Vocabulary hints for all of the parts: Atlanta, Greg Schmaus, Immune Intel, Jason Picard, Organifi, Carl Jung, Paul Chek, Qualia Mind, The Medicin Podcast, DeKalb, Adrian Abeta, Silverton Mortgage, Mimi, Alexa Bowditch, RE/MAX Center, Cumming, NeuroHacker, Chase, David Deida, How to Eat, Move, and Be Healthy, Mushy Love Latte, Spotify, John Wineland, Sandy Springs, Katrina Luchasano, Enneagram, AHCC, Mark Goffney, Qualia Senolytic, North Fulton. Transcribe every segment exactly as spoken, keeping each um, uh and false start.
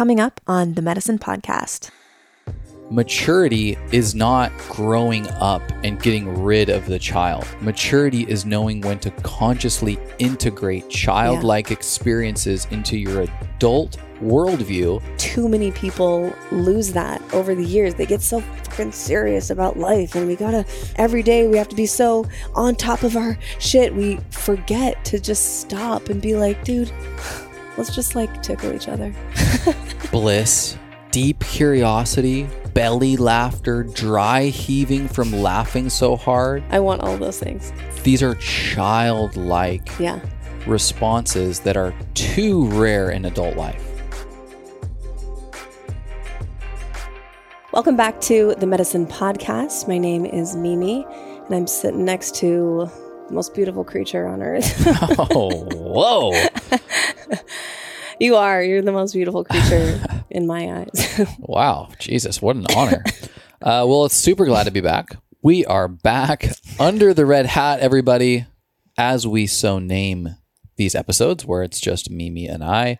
coming up on The Medicin Podcast. Maturity is not growing up and getting rid of the child. Maturity is knowing when to consciously integrate childlike yeah. experiences into your adult worldview. Too many people lose that over the years. They get so fucking serious about life, and we gotta, every day we have to be so on top of our shit. We forget to just stop and be like, dude, let's just like tickle each other. Bliss, deep curiosity, belly laughter, dry heaving from laughing so hard. I want all those things. These are childlike yeah. responses that are too rare in adult life. Welcome back to The Medicin Podcast. My name is Mimi, and I'm sitting next to the most beautiful creature on earth. Oh, whoa. You are. You're the most beautiful creature in my eyes. Wow. Jesus, what an honor. Uh, well, it's super glad to be back. We are back under the red hat, everybody, as we so name these episodes where it's just Mimi and I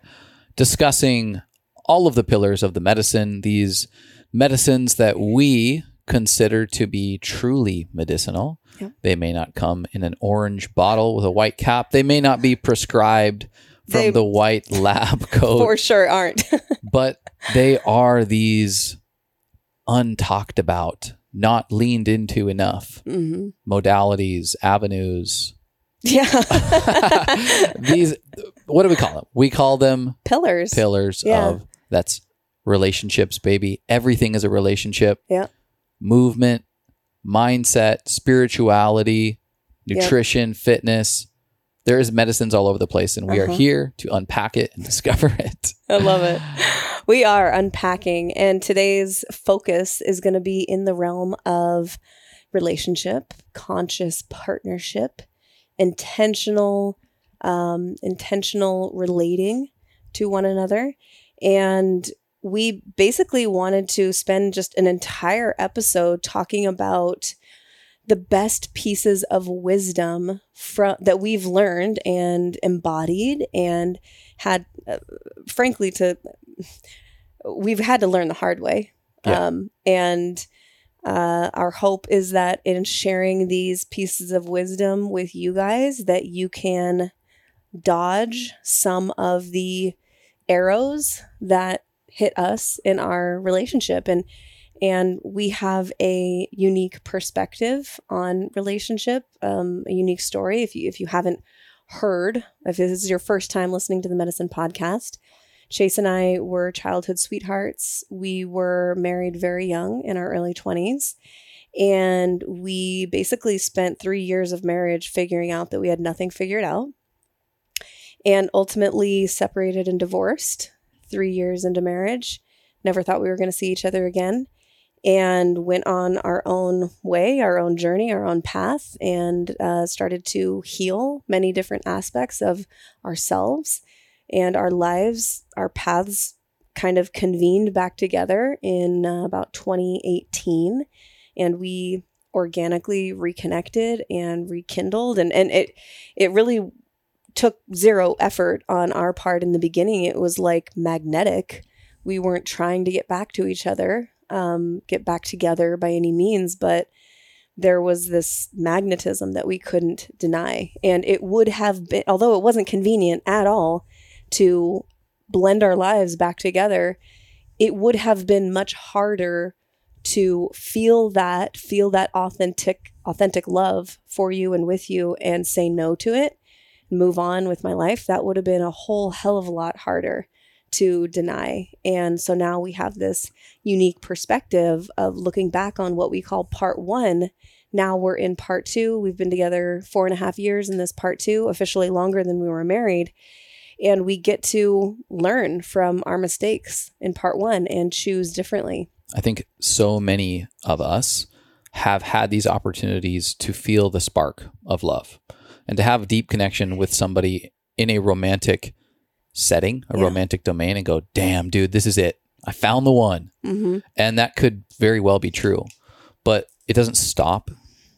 discussing all of the pillars of the medicine, these medicines that we consider to be truly medicinal. Yep. They may not come in an orange bottle with a white cap. They may not be prescribed from they the white lab coat. For sure aren't. But they are these untalked about, not leaned into enough mm-hmm. modalities, avenues. Yeah. These, what do we call them? We call them pillars. Pillars yeah. of, that's relationships, baby. Everything is a relationship. Yeah. Movement, mindset, spirituality, nutrition, yep. fitness. There is medicines all over the place, and we uh-huh. are here to unpack it and discover it. I love it. We are unpacking, and today's focus is going to be in the realm of relationship, conscious partnership, intentional, um, intentional relating to one another, and we basically wanted to spend just an entire episode talking about the best pieces of wisdom from that we've learned and embodied and had, uh, frankly, to we've had to learn the hard way. Yeah. Um, and uh, our hope is that in sharing these pieces of wisdom with you guys, that you can dodge some of the arrows that hit us in our relationship, and and we have a unique perspective on relationship, um, a unique story. If you if you haven't heard, if this is your first time listening to the Medicin Podcast, Chase and I were childhood sweethearts. We were married very young in our early twenties, and we basically spent three years of marriage figuring out that we had nothing figured out, and ultimately separated and divorced. Three years into marriage, never thought we were going to see each other again, and went on our own way, our own journey, our own path, and uh, started to heal many different aspects of ourselves and our lives. Our paths kind of convened back together in uh, about twenty eighteen, and we organically reconnected and rekindled, and, and it it really took zero effort on our part in the beginning. It was like magnetic. We weren't trying to get back to each other, um, get back together by any means, but there was this magnetism that we couldn't deny. And it would have been, although it wasn't convenient at all to blend our lives back together, it would have been much harder to feel that, feel that authentic, authentic love for you and with you and say no to it. Move on with my life. That would have been a whole hell of a lot harder to deny. And so now we have this unique perspective of looking back on what we call part one. Now we're in part two. We've been together four and a half years in this part two, officially longer than we were married. And we get to learn from our mistakes in part one and choose differently. I think so many of us have had these opportunities to feel the spark of love. And to have a deep connection with somebody in a romantic setting, a yeah. romantic domain, and go, damn, dude, this is it. I found the one. Mm-hmm. And that could very well be true. But it doesn't stop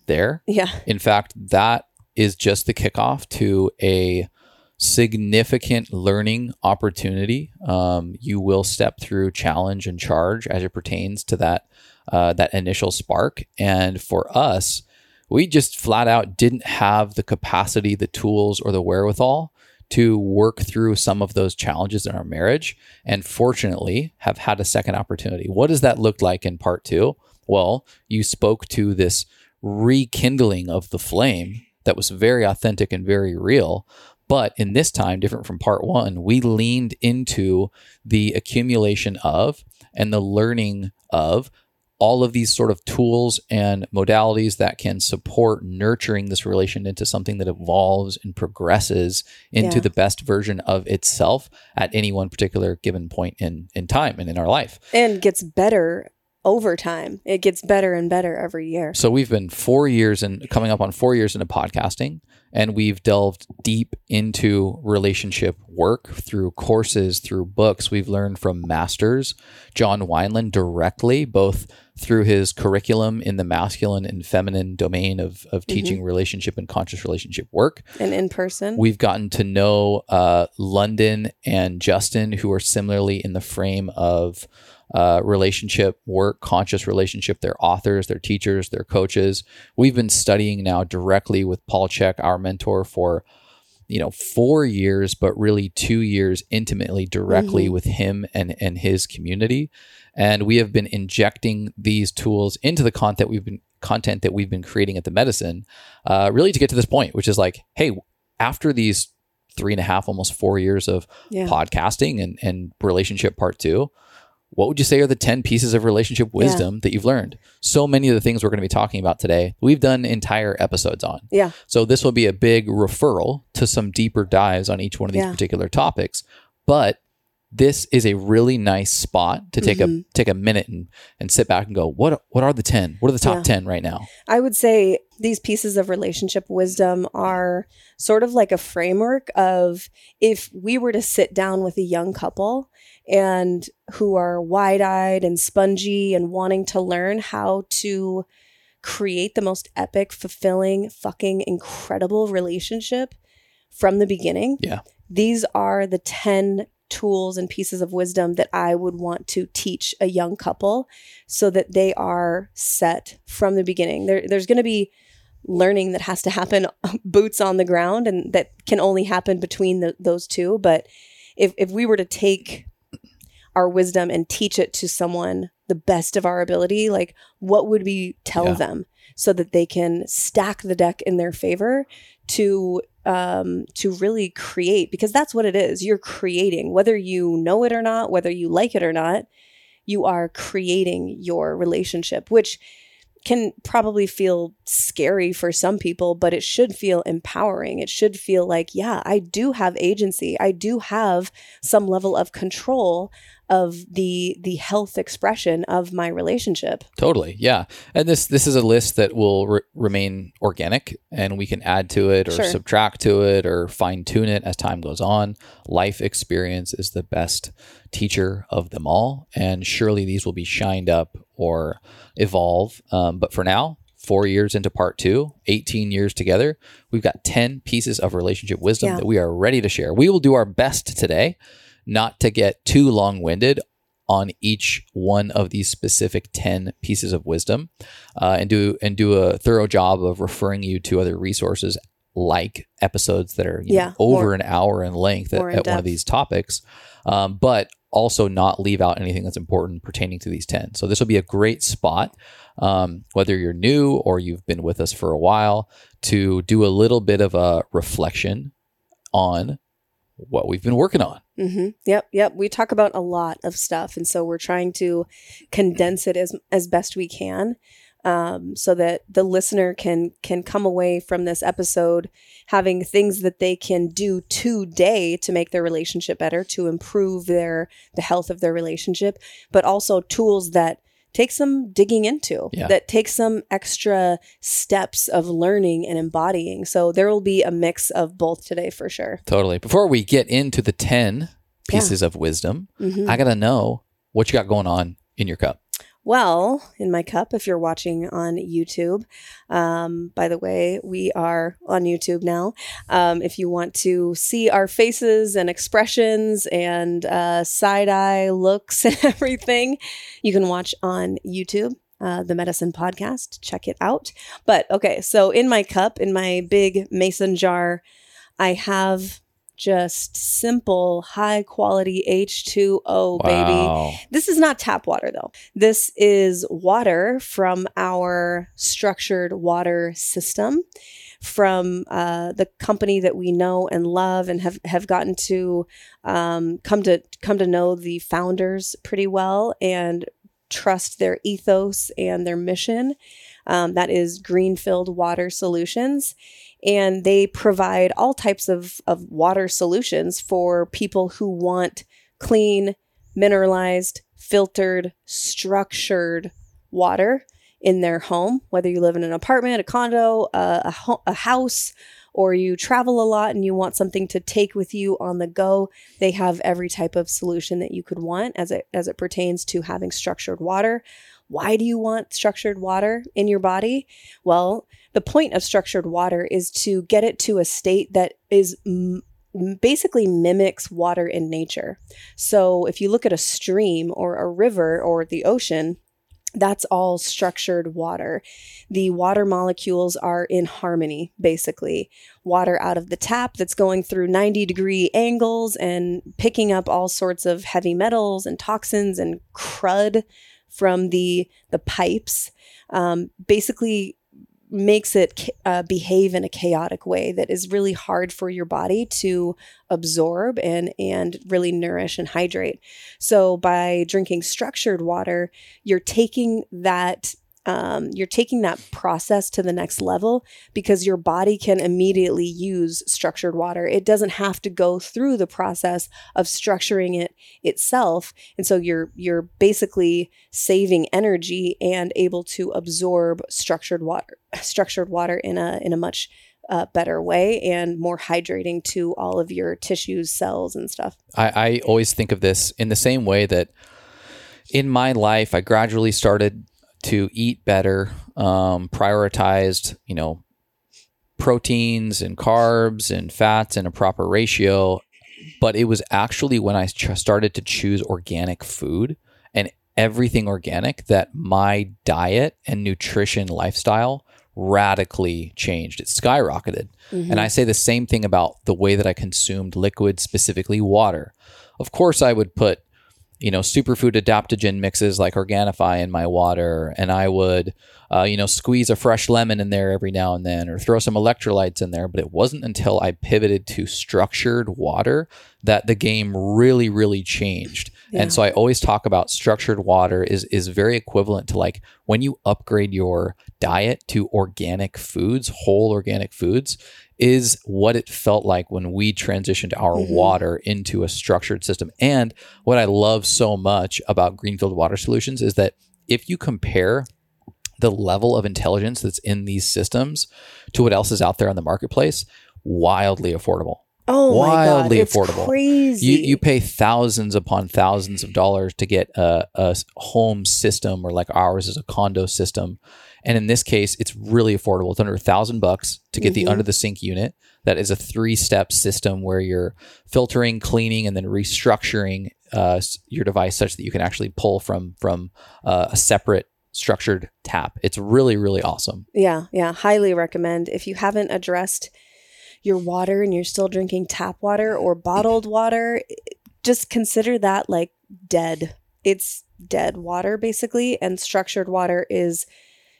there. Yeah. In fact, that is just the kickoff to a significant learning opportunity. Um, you will step through challenge and charge as it pertains to that uh, that initial spark. And for us, we just flat out didn't have the capacity, the tools, or the wherewithal to work through some of those challenges in our marriage, and fortunately have had a second opportunity. What does that look like in part two? Well, you spoke to this rekindling of the flame that was very authentic and very real. But in this time, different from part one, we leaned into the accumulation of and the learning of all of these sort of tools and modalities that can support nurturing this relation into something that evolves and progresses into yeah. the best version of itself at any one particular given point in, in time and in our life. And gets better over time. It gets better and better every year. So we've been four years and coming up on four years into podcasting. And we've delved deep into relationship work through courses, through books. We've learned from masters, John Wineland directly, both through his curriculum in the masculine and feminine domain of, of teaching mm-hmm. relationship and conscious relationship work. And in person. We've gotten to know uh, London and Justin, who are similarly in the frame of Uh, relationship work, conscious relationship. They're authors, they're teachers, they're coaches. We've been studying now directly with Paul Chek, our mentor, for you know four years, but really two years intimately, directly mm-hmm. with him and and his community. And we have been injecting these tools into the content we've been content that we've been creating at The Medicin, uh, really to get to this point, which is like, hey, after these three and a half, almost four years of yeah. podcasting and and relationship part two. What would you say are the ten pieces of relationship wisdom yeah. that you've learned? So many of the things we're going to be talking about today, we've done entire episodes on. Yeah. So this will be a big referral to some deeper dives on each one of these yeah. particular topics. But this is a really nice spot to take mm-hmm. a take a minute and, and sit back and go, what what are the ten? What are the top yeah. ten right now? I would say these pieces of relationship wisdom are sort of like a framework of if we were to sit down with a young couple and who are wide-eyed and spongy and wanting to learn how to create the most epic, fulfilling, fucking incredible relationship from the beginning. Yeah. These are the ten tools and pieces of wisdom that I would want to teach a young couple so that they are set from the beginning. There, there's going to be learning that has to happen boots on the ground, and that can only happen between the, those two. But if if we were to take our wisdom and teach it to someone the best of our ability, like what would we tell yeah. them so that they can stack the deck in their favor to um, to really create? Because that's what it is. You're creating, whether you know it or not, whether you like it or not, you are creating your relationship, which can probably feel scary for some people, but it should feel empowering. It should feel like, yeah, I do have agency. I do have some level of control of the the health expression of my relationship. Totally. Yeah. And this this is a list that will re- remain organic, and we can add to it or sure. subtract to it or fine tune it as time goes on. Life experience is the best teacher of them all. And surely these will be shined up or evolve. Um, but for now, four years into part two, eighteen years together, we've got ten pieces of relationship wisdom yeah. that we are ready to share. We will do our best today not to get too long-winded on each one of these specific ten pieces of wisdom, uh, and do and do a thorough job of referring you to other resources like episodes that are you yeah, know, over more, an hour in length at, in at one of these topics. Um, but also not leave out anything that's important pertaining to these ten. So this will be a great spot, um, whether you're new or you've been with us for a while, to do a little bit of a reflection on what we've been working on. Mm-hmm. Yep. Yep. We talk about a lot of stuff. And so we're trying to condense it as, as best we can, um, so that the listener can, can come away from this episode having things that they can do today to make their relationship better, to improve their, the health of their relationship, but also tools that take some digging into, yeah. that take some extra steps of learning and embodying. So there will be a mix of both today for sure. Totally. Before we get into the ten pieces yeah. of wisdom, mm-hmm. I got to know what you got going on in your cup. well in my cup if you're watching on YouTube. Um, by the way, we are on YouTube now. Um, if you want to see our faces and expressions and uh, side-eye looks and everything, you can watch on YouTube. Uh, the Medicin Podcast. Check it out. But okay, so in my cup, in my big mason jar, I have just simple, high quality H two O, wow. Baby. This is not tap water, though. This is water from our structured water system from uh, the company that we know and love and have, have gotten to um, come to come to know the founders pretty well and trust their ethos and their mission. Um, that is Greenfield Water Solutions. And they provide all types of, of water solutions for people who want clean, mineralized, filtered, structured water in their home. Whether you live in an apartment, a condo, a, a, ho- a house, or you travel a lot and you want something to take with you on the go, they have every type of solution that you could want as it as it pertains to having structured water. Why do you want structured water in your body? Well, the point of structured water is to get it to a state that is m- basically mimics water in nature. So if you look at a stream or a river or the ocean, that's all structured water. The water molecules are in harmony, basically. Water out of the tap that's going through ninety degree angles and picking up all sorts of heavy metals and toxins and crud from the, the pipes, um, basically makes it uh, behave in a chaotic way that is really hard for your body to absorb and and really nourish and hydrate. So by drinking structured water, you're taking that um, you're taking that process to the next level because your body can immediately use structured water. It doesn't have to go through the process of structuring it itself, and so you're you're basically saving energy and able to absorb structured water, structured water in a in a much uh, better way and more hydrating to all of your tissues, cells, and stuff. I, I always think of this in the same way that in my life I gradually started to eat better, um, prioritized, you know, proteins and carbs and fats in a proper ratio. But it was actually when I ch- started to choose organic food and everything organic that my diet and nutrition lifestyle radically changed. It skyrocketed. Mm-hmm. And I say the same thing about the way that I consumed liquid, specifically water. Of course, I would put you know, superfood adaptogen mixes like Organifi in my water. And I would, uh, you know, squeeze a fresh lemon in there every now and then or throw some electrolytes in there. But it wasn't until I pivoted to structured water that the game really, really changed. Yeah. And so I always talk about structured water is is very equivalent to like when you upgrade your diet to organic foods, whole organic foods, is what it felt like when we transitioned our mm-hmm. water into a structured system. And what I love so much about Greenfield Water Solutions is that if you compare the level of intelligence that's in these systems to what else is out there on the marketplace, wildly affordable. Oh wildly my God, it's affordable. Crazy. You you pay thousands upon thousands of dollars to get a, a home system, or like ours is a condo system. And in this case, it's really affordable. It's under a thousand bucks to get mm-hmm. the under the sink unit. That is a three step system where you're filtering, cleaning, and then restructuring uh, your device such that you can actually pull from from uh, a separate structured tap. It's really, really awesome. Yeah, yeah. Highly recommend. If you haven't addressed your water and you're still drinking tap water or bottled water, just consider that like dead. It's dead water basically, and structured water is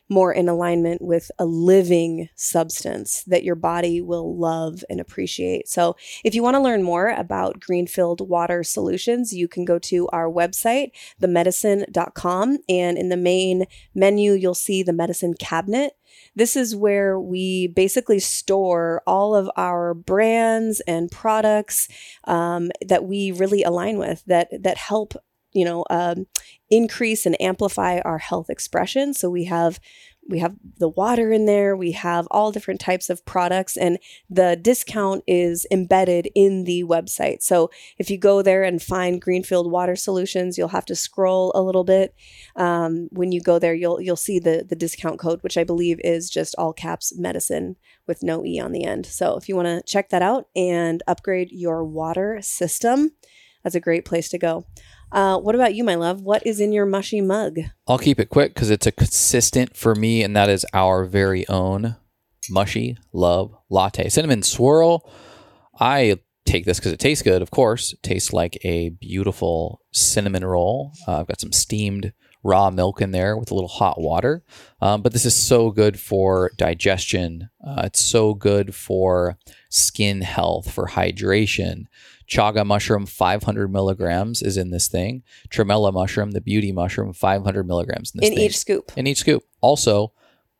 more in alignment with a living substance that your body will love and appreciate. So if you want to learn more about Greenfield Water Solutions, you can go to our website, the medicin dot com, and in the main menu, you'll see the Medicin Cabinet. This is where we basically store all of our brands and products um, that we really align with, that that help, you know, um, increase and amplify our health expression. So we have we have the water in there. We have all different types of products, and the discount is embedded in the website. So if you go there and find Greenfield Water Solutions, you'll have to scroll a little bit. Um, when you go there, you'll you'll see the the discount code, which I believe is just all caps medicine with no E on the end. So if you want to check that out and upgrade your water system, that's a great place to go. Uh, what about you, my love? What is in your mushy mug? I'll keep it quick because it's a consistent for me, and that is our very own Mushy Love Latte. Cinnamon swirl. I take this because it tastes good, of course. It tastes like a beautiful cinnamon roll. Uh, I've got some steamed raw milk in there with a little hot water. Um, but this is so good for digestion. Uh, it's so good for skin health, for hydration. Chaga mushroom, five hundred milligrams is in this thing. Tremella mushroom, the beauty mushroom, five hundred milligrams in this thing. In each scoop. In each scoop. Also,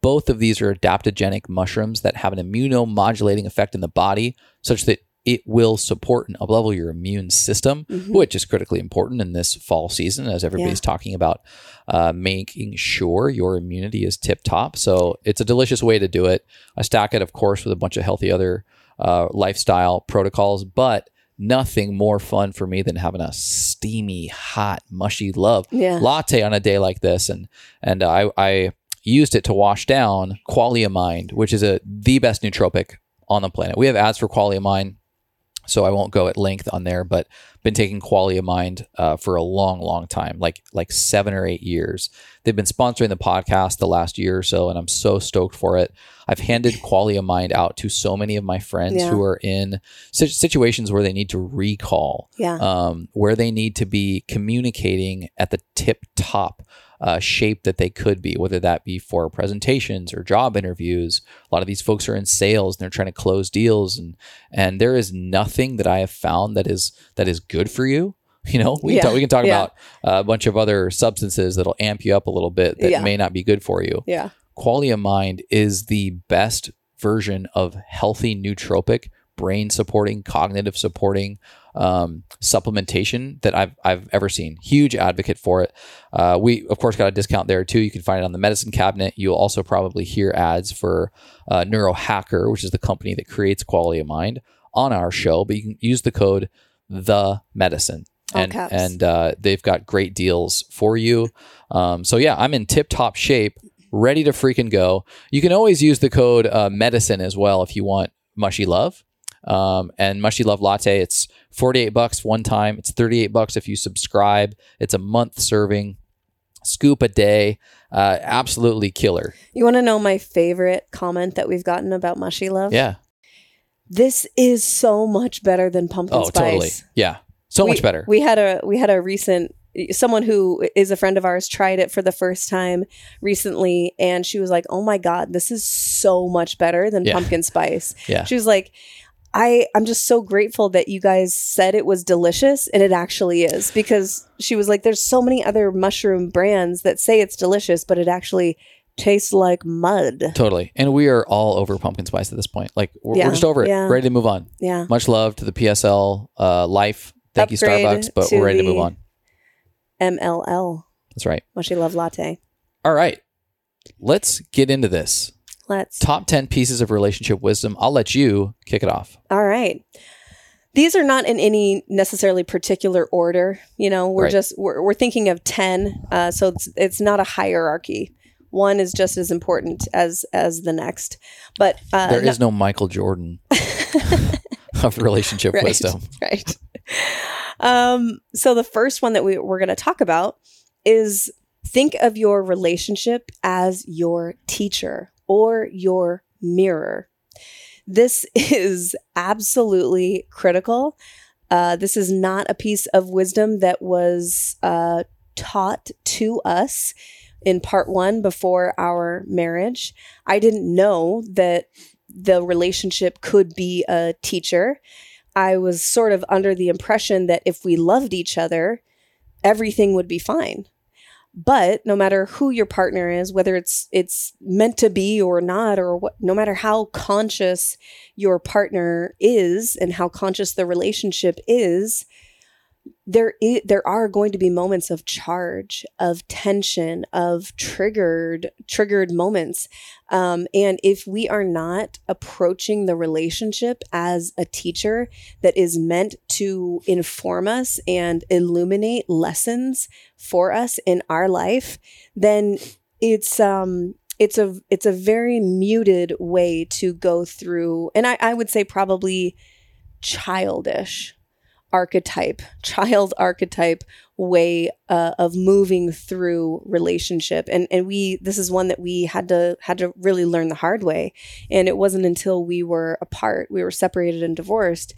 both of these are adaptogenic mushrooms that have an immunomodulating effect in the body such that it will support and uplevel your immune system, mm-hmm. which is critically important in this fall season, as everybody's yeah. talking about uh, making sure your immunity is tip top. So it's a delicious way to do it. I stack it, of course, with a bunch of healthy other uh, lifestyle protocols, but nothing more fun for me than having a steamy, hot, mushy love yeah. latte on a day like this. And and I, I used it to wash down Qualia Mind, which is a the best nootropic on the planet. We have ads for Qualia Mind, so I won't go at length on there, but been taking Qualia Mind uh, for a long, long time, like like seven or eight years. They've been sponsoring the podcast the last year or so, and I'm so stoked for it. I've handed Qualia Mind out to so many of my friends yeah. who are in situations where they need to recall, yeah. um, where they need to be communicating at the tip top uh, shape that they could be, whether that be for presentations or job interviews. A lot of these folks are in sales and they're trying to close deals. And, and there is nothing that I have found that is, that is good for you. You know, we yeah. can talk, we can talk yeah. about uh, a bunch of other substances that'll amp you up a little bit that yeah. may not be good for you. Yeah. Qualia Mind is the best version of healthy nootropic, brain supporting, cognitive supporting um, supplementation that I've I've ever seen. Huge advocate for it. Uh, we of course got a discount there too. You can find it on the Medicin Cabinet. You'll also probably hear ads for uh, NeuroHacker, which is the company that creates Qualia Mind, on our show. But you can use the code The Medicin. And, and uh, they've got great deals for you. Um, so yeah, I'm in tip top shape. Ready to freaking go. You can always use the code uh, medicine as well if you want Mushy Love. Um, and Mushy Love Latte, it's forty-eight bucks one time. It's thirty-eight bucks if you subscribe. It's a month serving, scoop a day. Uh, absolutely killer. You want to know my favorite comment that we've gotten about Mushy Love? Yeah. This is so much better than pumpkin oh, spice. Oh, totally. Yeah. So we, much better. We had a we had a recent... someone who is a friend of ours tried it for the first time recently, and she was like, oh my God, this is so much better than yeah. pumpkin spice. Yeah. She was like, I, I'm just so grateful that you guys said it was delicious, and it actually is, because she was like, there's so many other mushroom brands that say it's delicious, but it actually tastes like mud. Totally. And we are all over pumpkin spice at this point. Like we're, yeah. we're just over it. Yeah. Ready to move on. Yeah. Much love to the P S L uh, life. Thank Upgrade you, Starbucks, but we're ready to move on. M L L. That's right. Mushy Love Latte. All right. Let's get into this. Let's. Top ten pieces of relationship wisdom. I'll let you kick it off. All right. These are not in any necessarily particular order. You know, we're right. just, we're, we're thinking of ten. Uh, so it's, it's not a hierarchy. One is just as important as, as the next. But uh, there is no, no Michael Jordan of relationship right, wisdom. Right. Um, so the first one that we, we're going to talk about is think of your relationship as your teacher or your mirror. This is absolutely critical. Uh, this is not a piece of wisdom that was uh, taught to us in part one before our marriage. I didn't know that the relationship could be a teacher. I was sort of under the impression that if we loved each other, everything would be fine. But no matter who your partner is, whether it's it's meant to be or not, or what, no matter how conscious your partner is and how conscious the relationship is, there is, there are going to be moments of charge, of tension, of triggered triggered moments. Um, and if we are not approaching the relationship as a teacher that is meant to inform us and illuminate lessons for us in our life, then it's um it's a it's a very muted way to go through, and I, I would say probably childish. archetype, child archetype way uh, of moving through relationship. And and we, this is one that we had to, had to really learn the hard way. And it wasn't until we were apart, we were separated and divorced,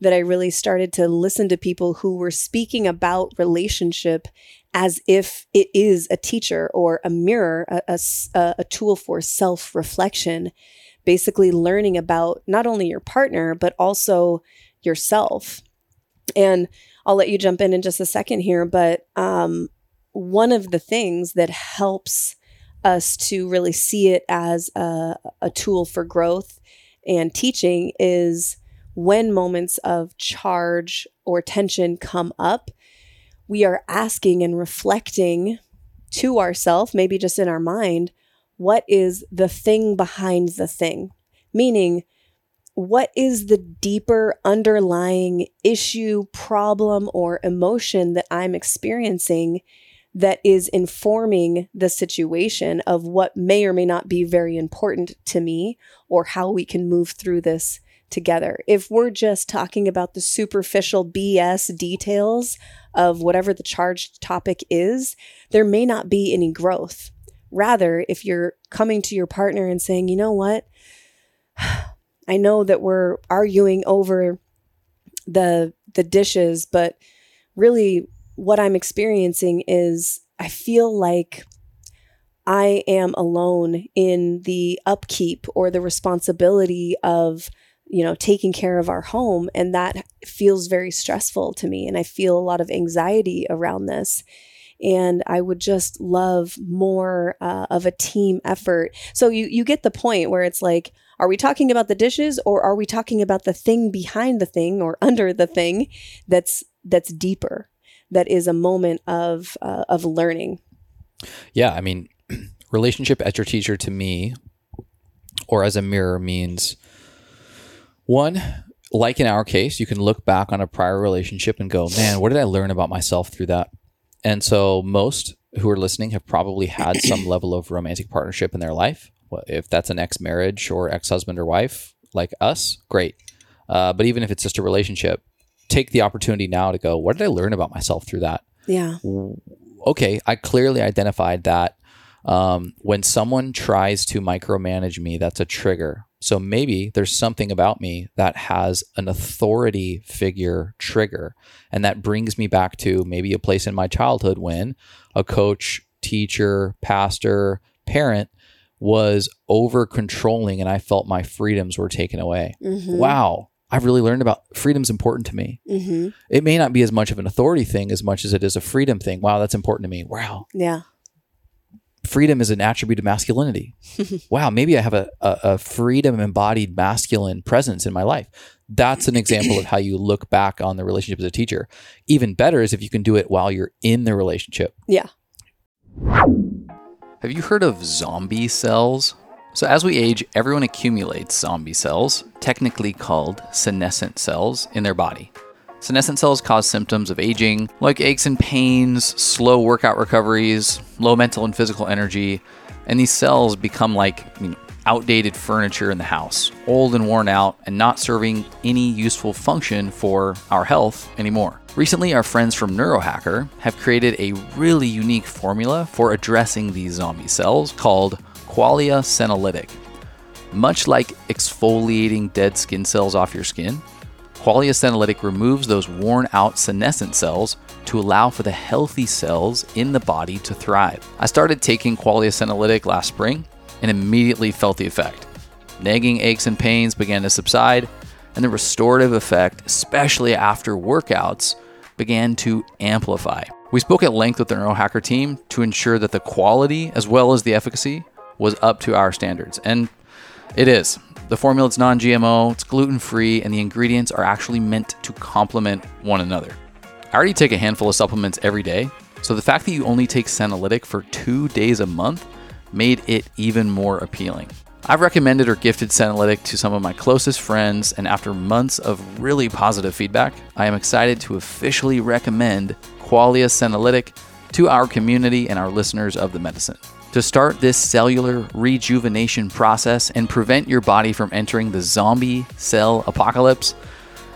that I really started to listen to people who were speaking about relationship as if it is a teacher or a mirror, a, a, a tool for self-reflection, basically learning about not only your partner, but also yourself. And I'll let you jump in in just a second here, but um, one of the things that helps us to really see it as a, a tool for growth and teaching is when moments of charge or tension come up, we are asking and reflecting to ourselves, maybe just in our mind, what is the thing behind the thing? Meaning, what is the deeper underlying issue, problem, or emotion that I'm experiencing that is informing the situation of what may or may not be very important to me, or how we can move through this together? If we're just talking about the superficial B S details of whatever the charged topic is, there may not be any growth. Rather, if you're coming to your partner and saying, you know what? I know that we're arguing over the the dishes, but really what I'm experiencing is I feel like I am alone in the upkeep or the responsibility of, you know, taking care of our home. And that feels very stressful to me. And I feel a lot of anxiety around this. And I would just love more uh, of a team effort. So you you get the point where it's like, are we talking about the dishes, or are we talking about the thing behind the thing or under the thing that's that's deeper, that is a moment of uh, of learning? Yeah, I mean, relationship as your teacher to me, or as a mirror, means one, like in our case, you can look back on a prior relationship and go, man, what did I learn about myself through that? And so most who are listening have probably had some level of romantic partnership in their life. If that's an ex-marriage or ex-husband or wife like us, great. Uh, but even if it's just a relationship, take the opportunity now to go, what did I learn about myself through that? Yeah. Okay, I clearly identified that um, when someone tries to micromanage me, that's a trigger. So maybe there's something about me that has an authority figure trigger. And that brings me back to maybe a place in my childhood when a coach, teacher, pastor, parent was over controlling, and I felt my freedoms were taken away. Mm-hmm. Wow. I've really learned about freedom's important to me. Mm-hmm. It may not be as much of an authority thing as much as it is a freedom thing. Wow. That's important to me. Wow. Yeah. Freedom is an attribute of masculinity. Wow. Maybe I have a, a, a freedom embodied masculine presence in my life. That's an example of how you look back on the relationship as a teacher. Even better is if you can do it while you're in the relationship. Yeah. Have you heard of zombie cells? So as we age, everyone accumulates zombie cells, technically called senescent cells, in their body. Senescent cells cause symptoms of aging, like aches and pains, slow workout recoveries, low mental and physical energy, and these cells become like, you know, outdated furniture in the house, old and worn out, and not serving any useful function for our health anymore. Recently, our friends from NeuroHacker have created a really unique formula for addressing these zombie cells called Qualia Senolytic. Much like exfoliating dead skin cells off your skin, Qualia Senolytic removes those worn-out senescent cells to allow for the healthy cells in the body to thrive. I started taking Qualia Senolytic last spring and immediately felt the effect. Nagging aches and pains began to subside, and the restorative effect, especially after workouts, began to amplify. We spoke at length with the NeuroHacker team to ensure that the quality as well as the efficacy was up to our standards, and it is. The formula is non G M O, it's gluten-free, and the ingredients are actually meant to complement one another. I already take a handful of supplements every day, so the fact that you only take Senolytic for two days a month made it even more appealing. I've recommended or gifted Senolytic to some of my closest friends, and after months of really positive feedback, I am excited to officially recommend Qualia Senolytic to our community and our listeners of The Medicin. To start this cellular rejuvenation process and prevent your body from entering the zombie cell apocalypse,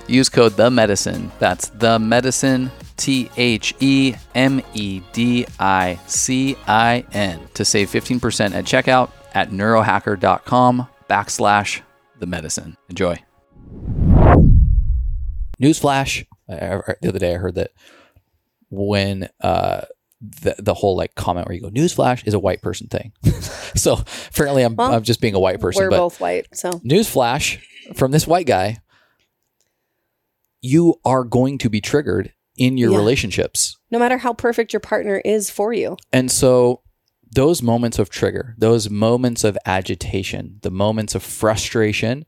use code THEMEDICIN. That's THEMEDICIN, T H E M E D I C I N, to save fifteen percent at checkout at neurohacker.com backslash the medicin. Enjoy. Newsflash. The other day I heard that when uh, the the whole like comment where you go, newsflash is a white person thing. So apparently I'm, well, I'm just being a white person. We're but both white. So newsflash from this white guy. You are going to be triggered in your yeah. relationships. No matter how perfect your partner is for you. And so those moments of trigger, those moments of agitation, the moments of frustration,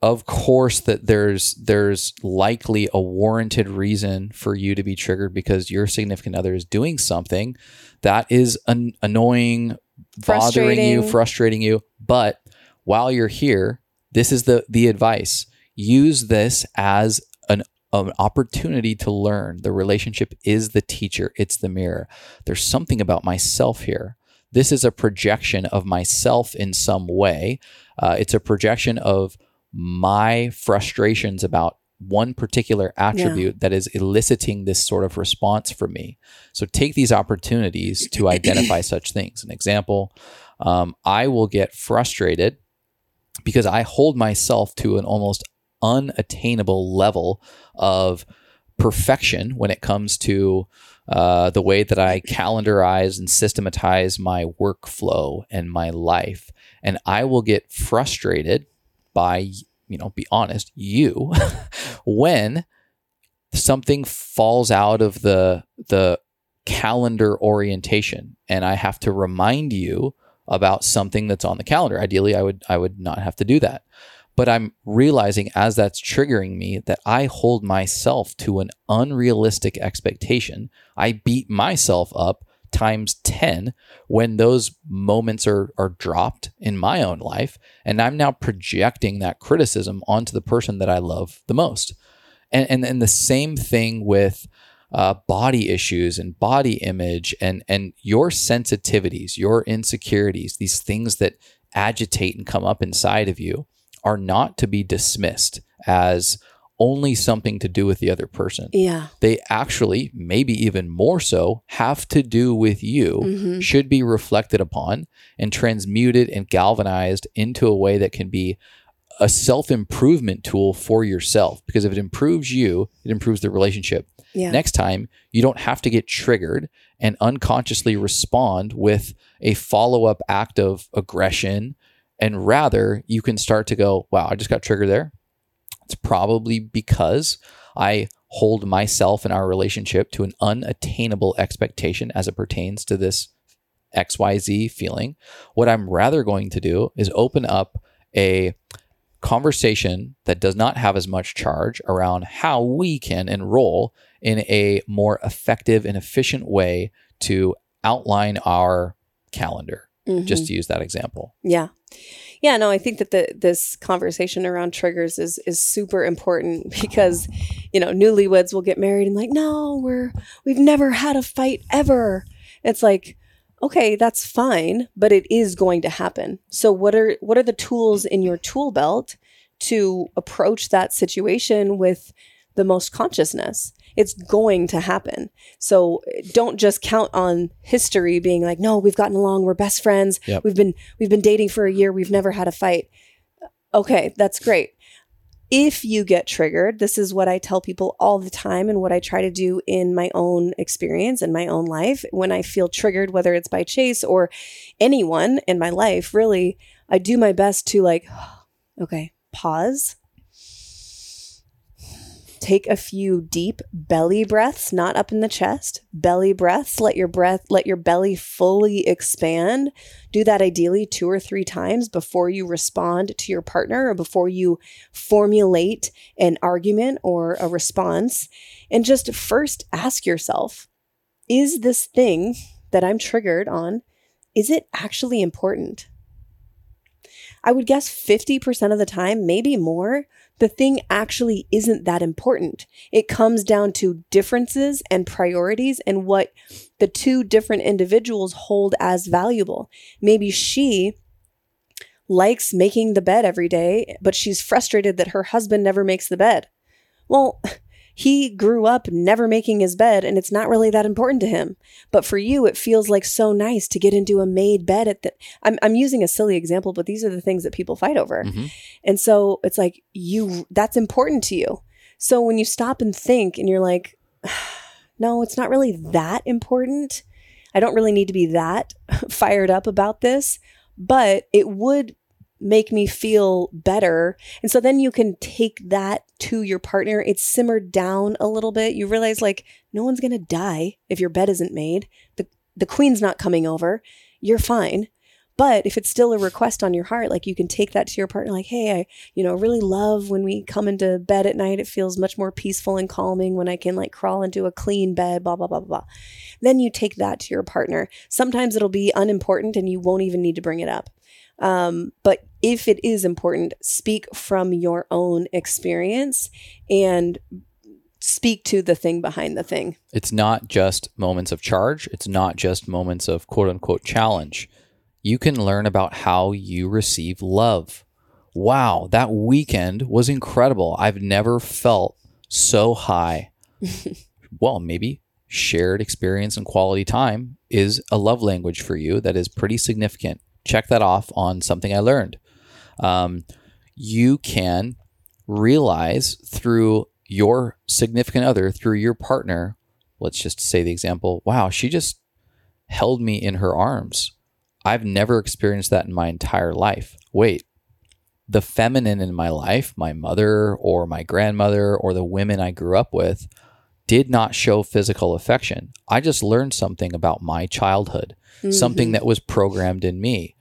of course that there's there's likely a warranted reason for you to be triggered because your significant other is doing something that is an- annoying, bothering you, frustrating you. But while you're here, this is the the advice. Use this as An, an opportunity to learn. The relationship is the teacher. It's the mirror. There's something about myself here. This is a projection of myself in some way. Uh, it's a projection of my frustrations about one particular attribute yeah. that is eliciting this sort of response from me. So take these opportunities to identify such things. An example, um, I will get frustrated because I hold myself to an almost unattainable level of perfection when it comes to uh, the way that I calendarize and systematize my workflow and my life. And I will get frustrated by, you know, be honest, you, when something falls out of the, the calendar orientation and I have to remind you about something that's on the calendar. Ideally, I would, I would not have to do that. But I'm realizing as that's triggering me that I hold myself to an unrealistic expectation. I beat myself up times ten when those moments are, are dropped in my own life. And I'm now projecting that criticism onto the person that I love the most. And and, and the same thing with uh, body issues and body image and, and your sensitivities, your insecurities, these things that agitate and come up inside of you are not to be dismissed as only something to do with the other person. Yeah. They actually, maybe even more so, have to do with you, mm-hmm. should be reflected upon and transmuted and galvanized into a way that can be a self-improvement tool for yourself. Because if it improves you, it improves the relationship. Yeah. Next time, you don't have to get triggered and unconsciously respond with a follow-up act of aggression. And rather, you can start to go, wow, I just got triggered there. It's probably because I hold myself and our relationship to an unattainable expectation as it pertains to this X Y Z feeling. What I'm rather going to do is open up a conversation that does not have as much charge around how we can enroll in a more effective and efficient way to outline our calendar. Mm-hmm. Just to use that example. Yeah. Yeah, no, I think that the, this conversation around triggers is is super important because, you know, newlyweds will get married and like, no, we're, we've never had a fight ever. It's like, okay, that's fine, but it is going to happen. So what are, what are the tools in your tool belt to approach that situation with the most consciousness? It's going to happen. So don't just count on history being like, no, we've gotten along. We're best friends. Yep. We've been, we've been dating for a year. We've never had a fight. Okay. That's great. If you get triggered, this is what I tell people all the time and what I try to do in my own experience and my own life. When I feel triggered, whether it's by Chase or anyone in my life, really, I do my best to like, okay, pause. Take a few deep belly breaths, not up in the chest, belly breaths. Let your breath, let your belly fully expand. Do that ideally two or three times before you respond to your partner or before you formulate an argument or a response. And just first ask yourself, is this thing that I'm triggered on, is it actually important? I would guess fifty percent of the time, maybe more, the thing actually isn't that important. It comes down to differences and priorities and what the two different individuals hold as valuable. Maybe she likes making the bed every day, but she's frustrated that her husband never makes the bed. Well, he grew up never making his bed, and it's not really that important to him. But for you, it feels like so nice to get into a made bed. At the, I'm I'm using a silly example, but these are the things that people fight over. Mm-hmm. And so it's like, you, that's important to you. So when you stop and think and you're like, no, it's not really that important. I don't really need to be that fired up about this, but it would make me feel better. And so then you can take that to your partner. It's simmered down a little bit. You realize, like, no one's going to die if your bed isn't made. The the queen's not coming over. You're fine. But if it's still a request on your heart, like, you can take that to your partner, like, hey, I, you know, really love when we come into bed at night. It feels much more peaceful and calming when I can, like, crawl into a clean bed, blah, blah, blah, blah, blah. Then you take that to your partner. Sometimes it'll be unimportant and you won't even need to bring it up. Um, but if it is important, speak from your own experience and speak to the thing behind the thing. It's not just moments of charge. It's not just moments of quote unquote challenge. You can learn about how you receive love. Wow, that weekend was incredible. I've never felt so high. Well, maybe shared experience and quality time is a love language for you that is pretty significant. Check that off on something I learned. Um, you can realize through your significant other, through your partner, let's just say the example, wow, she just held me in her arms. I've never experienced that in my entire life. Wait, the feminine in my life, my mother or my grandmother or the women I grew up with, did not show physical affection. I just learned something about my childhood, mm-hmm. something that was programmed in me.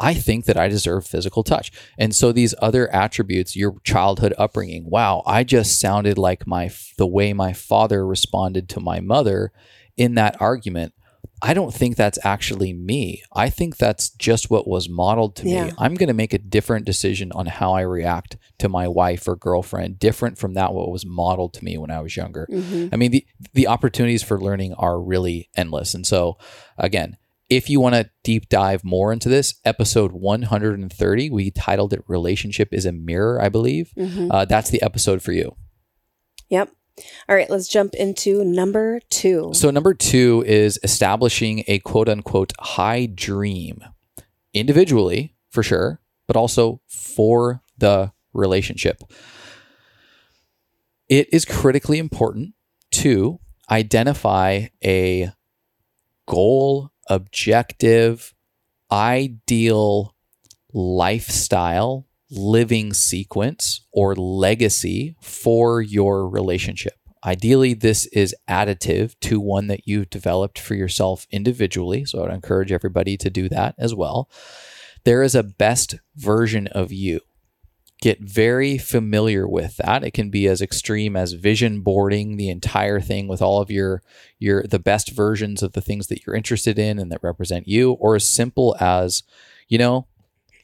I think that I deserve physical touch. And so these other attributes, your childhood upbringing, wow, I just sounded like my the way my father responded to my mother in that argument. I don't think that's actually me. I think that's just what was modeled to yeah. me. I'm going to make a different decision on how I react to my wife or girlfriend, different from that what was modeled to me when I was younger. Mm-hmm. I mean, the, the opportunities for learning are really endless. And so again, if you want to deep dive more into this, episode one hundred thirty, we titled it Relationship is a Mirror, I believe. Mm-hmm. Uh, that's the episode for you. Yep. All right, let's jump into number two. So number two is establishing a quote unquote high dream individually for sure, but also for the relationship. It is critically important to identify a goal, objective, ideal lifestyle, living sequence or legacy for your relationship. Ideally, this is additive to one that you've developed for yourself individually. So I would encourage everybody to do that as well. There is a best version of you. Get very familiar with that. It can be as extreme as vision boarding the entire thing with all of your, your the best versions of the things that you're interested in and that represent you, or as simple as, you know,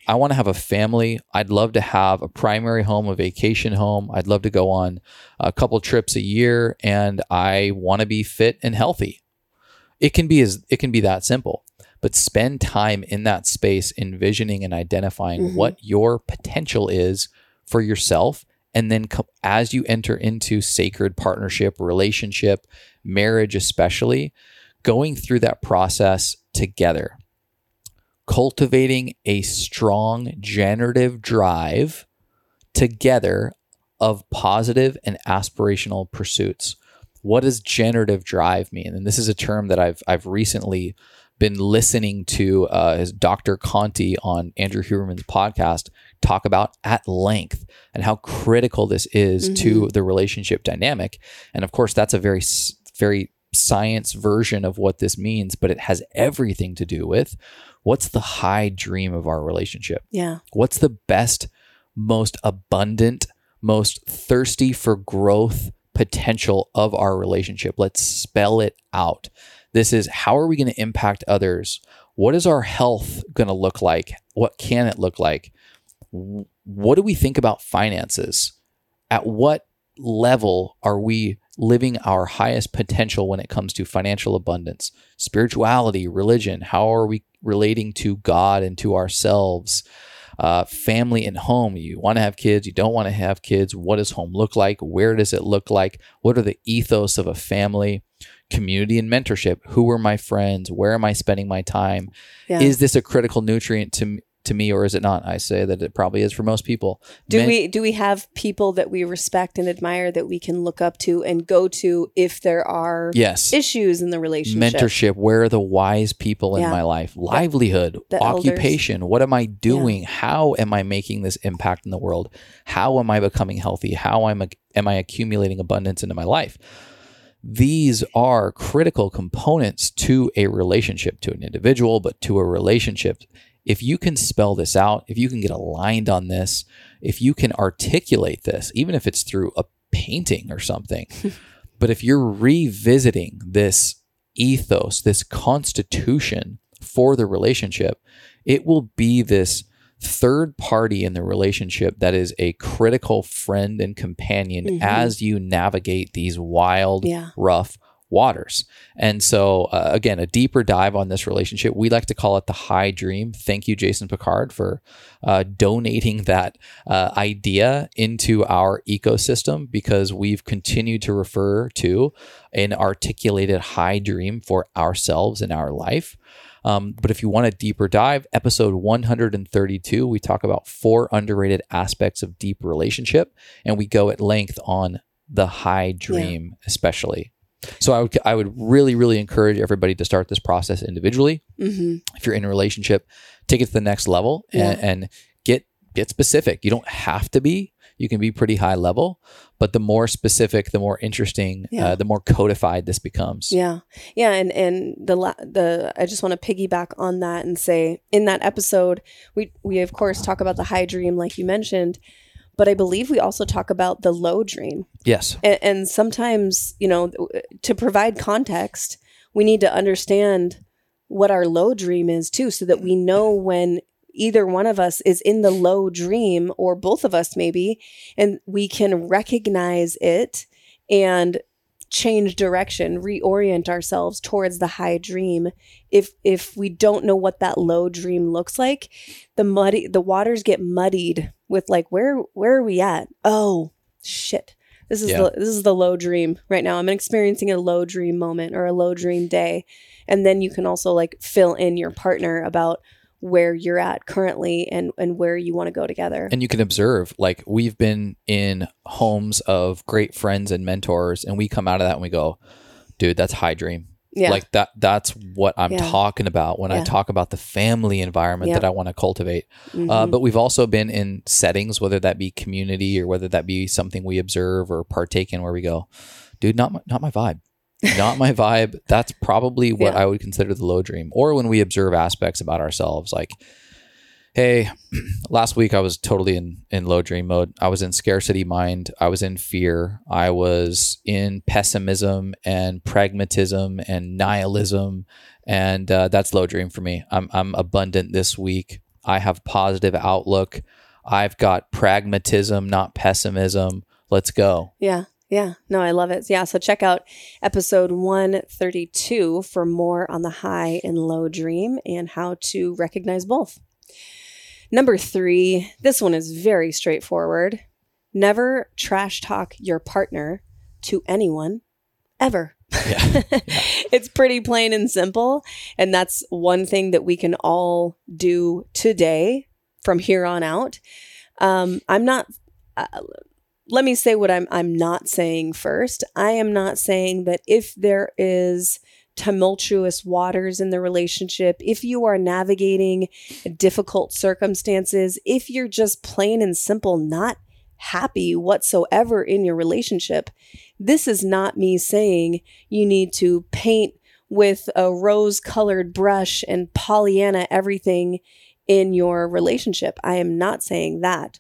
I want to have a family. I'd love to have a primary home, a vacation home. I'd love to go on a couple trips a year, and I want to be fit and healthy. It can be as it can be that simple, but spend time in that space, envisioning and identifying mm-hmm. what your potential is for yourself. And then co- as you enter into sacred partnership, relationship, marriage, especially going through that process together. Cultivating a strong generative drive together of positive and aspirational pursuits. What does generative drive mean? And this is a term that I've I've recently been listening to uh, Doctor Conti on Andrew Huberman's podcast talk about at length and how critical this is mm-hmm. to the relationship dynamic. And of course, that's a very, very science version of what this means, but it has everything to do with what's the high dream of our relationship? Yeah. What's the best, most abundant, most thirsty for growth potential of our relationship? Let's spell it out. This is, how are we going to impact others? What is our health going to look like? What can it look like? What do we think about finances? At what level are we living our highest potential when it comes to financial abundance, spirituality, religion? How are we relating to God and to ourselves? Uh, family and home. You want to have kids. You don't want to have kids. What does home look like? Where does it look like? What are the ethos of a family? Community and mentorship. Who are my friends? Where am I spending my time? Yeah. Is this a critical nutrient to to me, or is it not? I say that it probably is for most people. Do Men- we do we have people that we respect and admire that we can look up to and go to if there are yes. issues in the relationship? Mentorship. Where are the wise people yeah. in my life? Livelihood, the, the occupation. Elders. What am I doing? Yeah. How am I making this impact in the world? How am I becoming healthy? How am I, am I accumulating abundance into my life? These are critical components to a relationship, to an individual, but to a relationship. If you can spell this out, if you can get aligned on this, if you can articulate this, even if it's through a painting or something, but if you're revisiting this ethos, this constitution for the relationship, it will be this third party in the relationship that is a critical friend and companion mm-hmm. as you navigate these wild, yeah. rough waters. And so uh, again, a deeper dive on this relationship. We like to call it the high dream. Thank you, Jason Picard, for uh, donating that uh, idea into our ecosystem, because we've continued to refer to an articulated high dream for ourselves in our life. Um, but if you want a deeper dive, episode one thirty-two, we talk about four underrated aspects of deep relationship, and we go at length on the high dream, yeah. especially. So I would I would really, really encourage everybody to start this process individually. Mm-hmm. If you're in a relationship, take it to the next level yeah. and, and get get specific. You don't have to be. You can be pretty high level, but the more specific, the more interesting, yeah. uh, the more codified this becomes. Yeah. Yeah. And, and the, la- the, I just want to piggyback on that and say, in that episode, we, we of course talk about the high dream, like you mentioned, but I believe we also talk about the low dream. Yes. And, and sometimes, you know, to provide context, we need to understand what our low dream is too, so that we know when either one of us is in the low dream, or both of us maybe, and we can recognize it and change direction, reorient ourselves towards the high dream. If if we don't know what that low dream looks like, the muddy the waters get muddied with like, where where are we at? Oh, shit. This is yeah. the, this is the low dream right now. I'm experiencing a low dream moment or a low dream day. And then you can also like fill in your partner about where you're at currently and, and where you want to go together. And you can observe, like, we've been in homes of great friends and mentors, and we come out of that and we go, dude, that's high dream. Yeah. Like that, that's what I'm yeah. talking about when yeah. I talk about the family environment yeah. that I want to cultivate. Mm-hmm. Uh, but we've also been in settings, whether that be community or whether that be something we observe or partake in, where we go, dude, not my, not my vibe. Not my vibe. That's probably what yeah. I would consider the low dream. Or when we observe aspects about ourselves, like, hey, last week I was totally in, in low dream mode. I was in scarcity mind. I was in fear. I was in pessimism and pragmatism and nihilism. And uh, that's low dream for me. I'm I'm abundant this week. I have positive outlook. I've got pragmatism, not pessimism. Let's go. Yeah. Yeah. No, I love it. Yeah. So check out episode one thirty-two for more on the high and low dream and how to recognize both. Number three, this one is very straightforward. Never trash talk your partner to anyone ever. Yeah. Yeah. It's pretty plain and simple. And that's one thing that we can all do today from here on out. Um, I'm not... Uh, Let me say what I'm I'm not saying first. I am not saying that if there is tumultuous waters in the relationship, if you are navigating difficult circumstances, if you're just plain and simple not happy whatsoever in your relationship, this is not me saying you need to paint with a rose-colored brush and Pollyanna everything in your relationship. I am not saying that.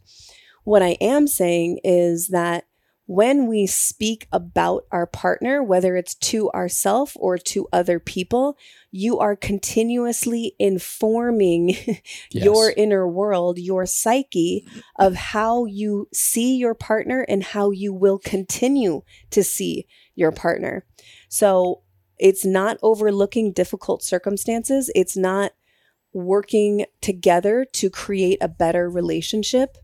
What I am saying is that when we speak about our partner, whether it's to ourselves or to other people, you are continuously informing yes. your inner world, your psyche, of how you see your partner and how you will continue to see your partner. So it's not overlooking difficult circumstances. It's not working together to create a better relationship.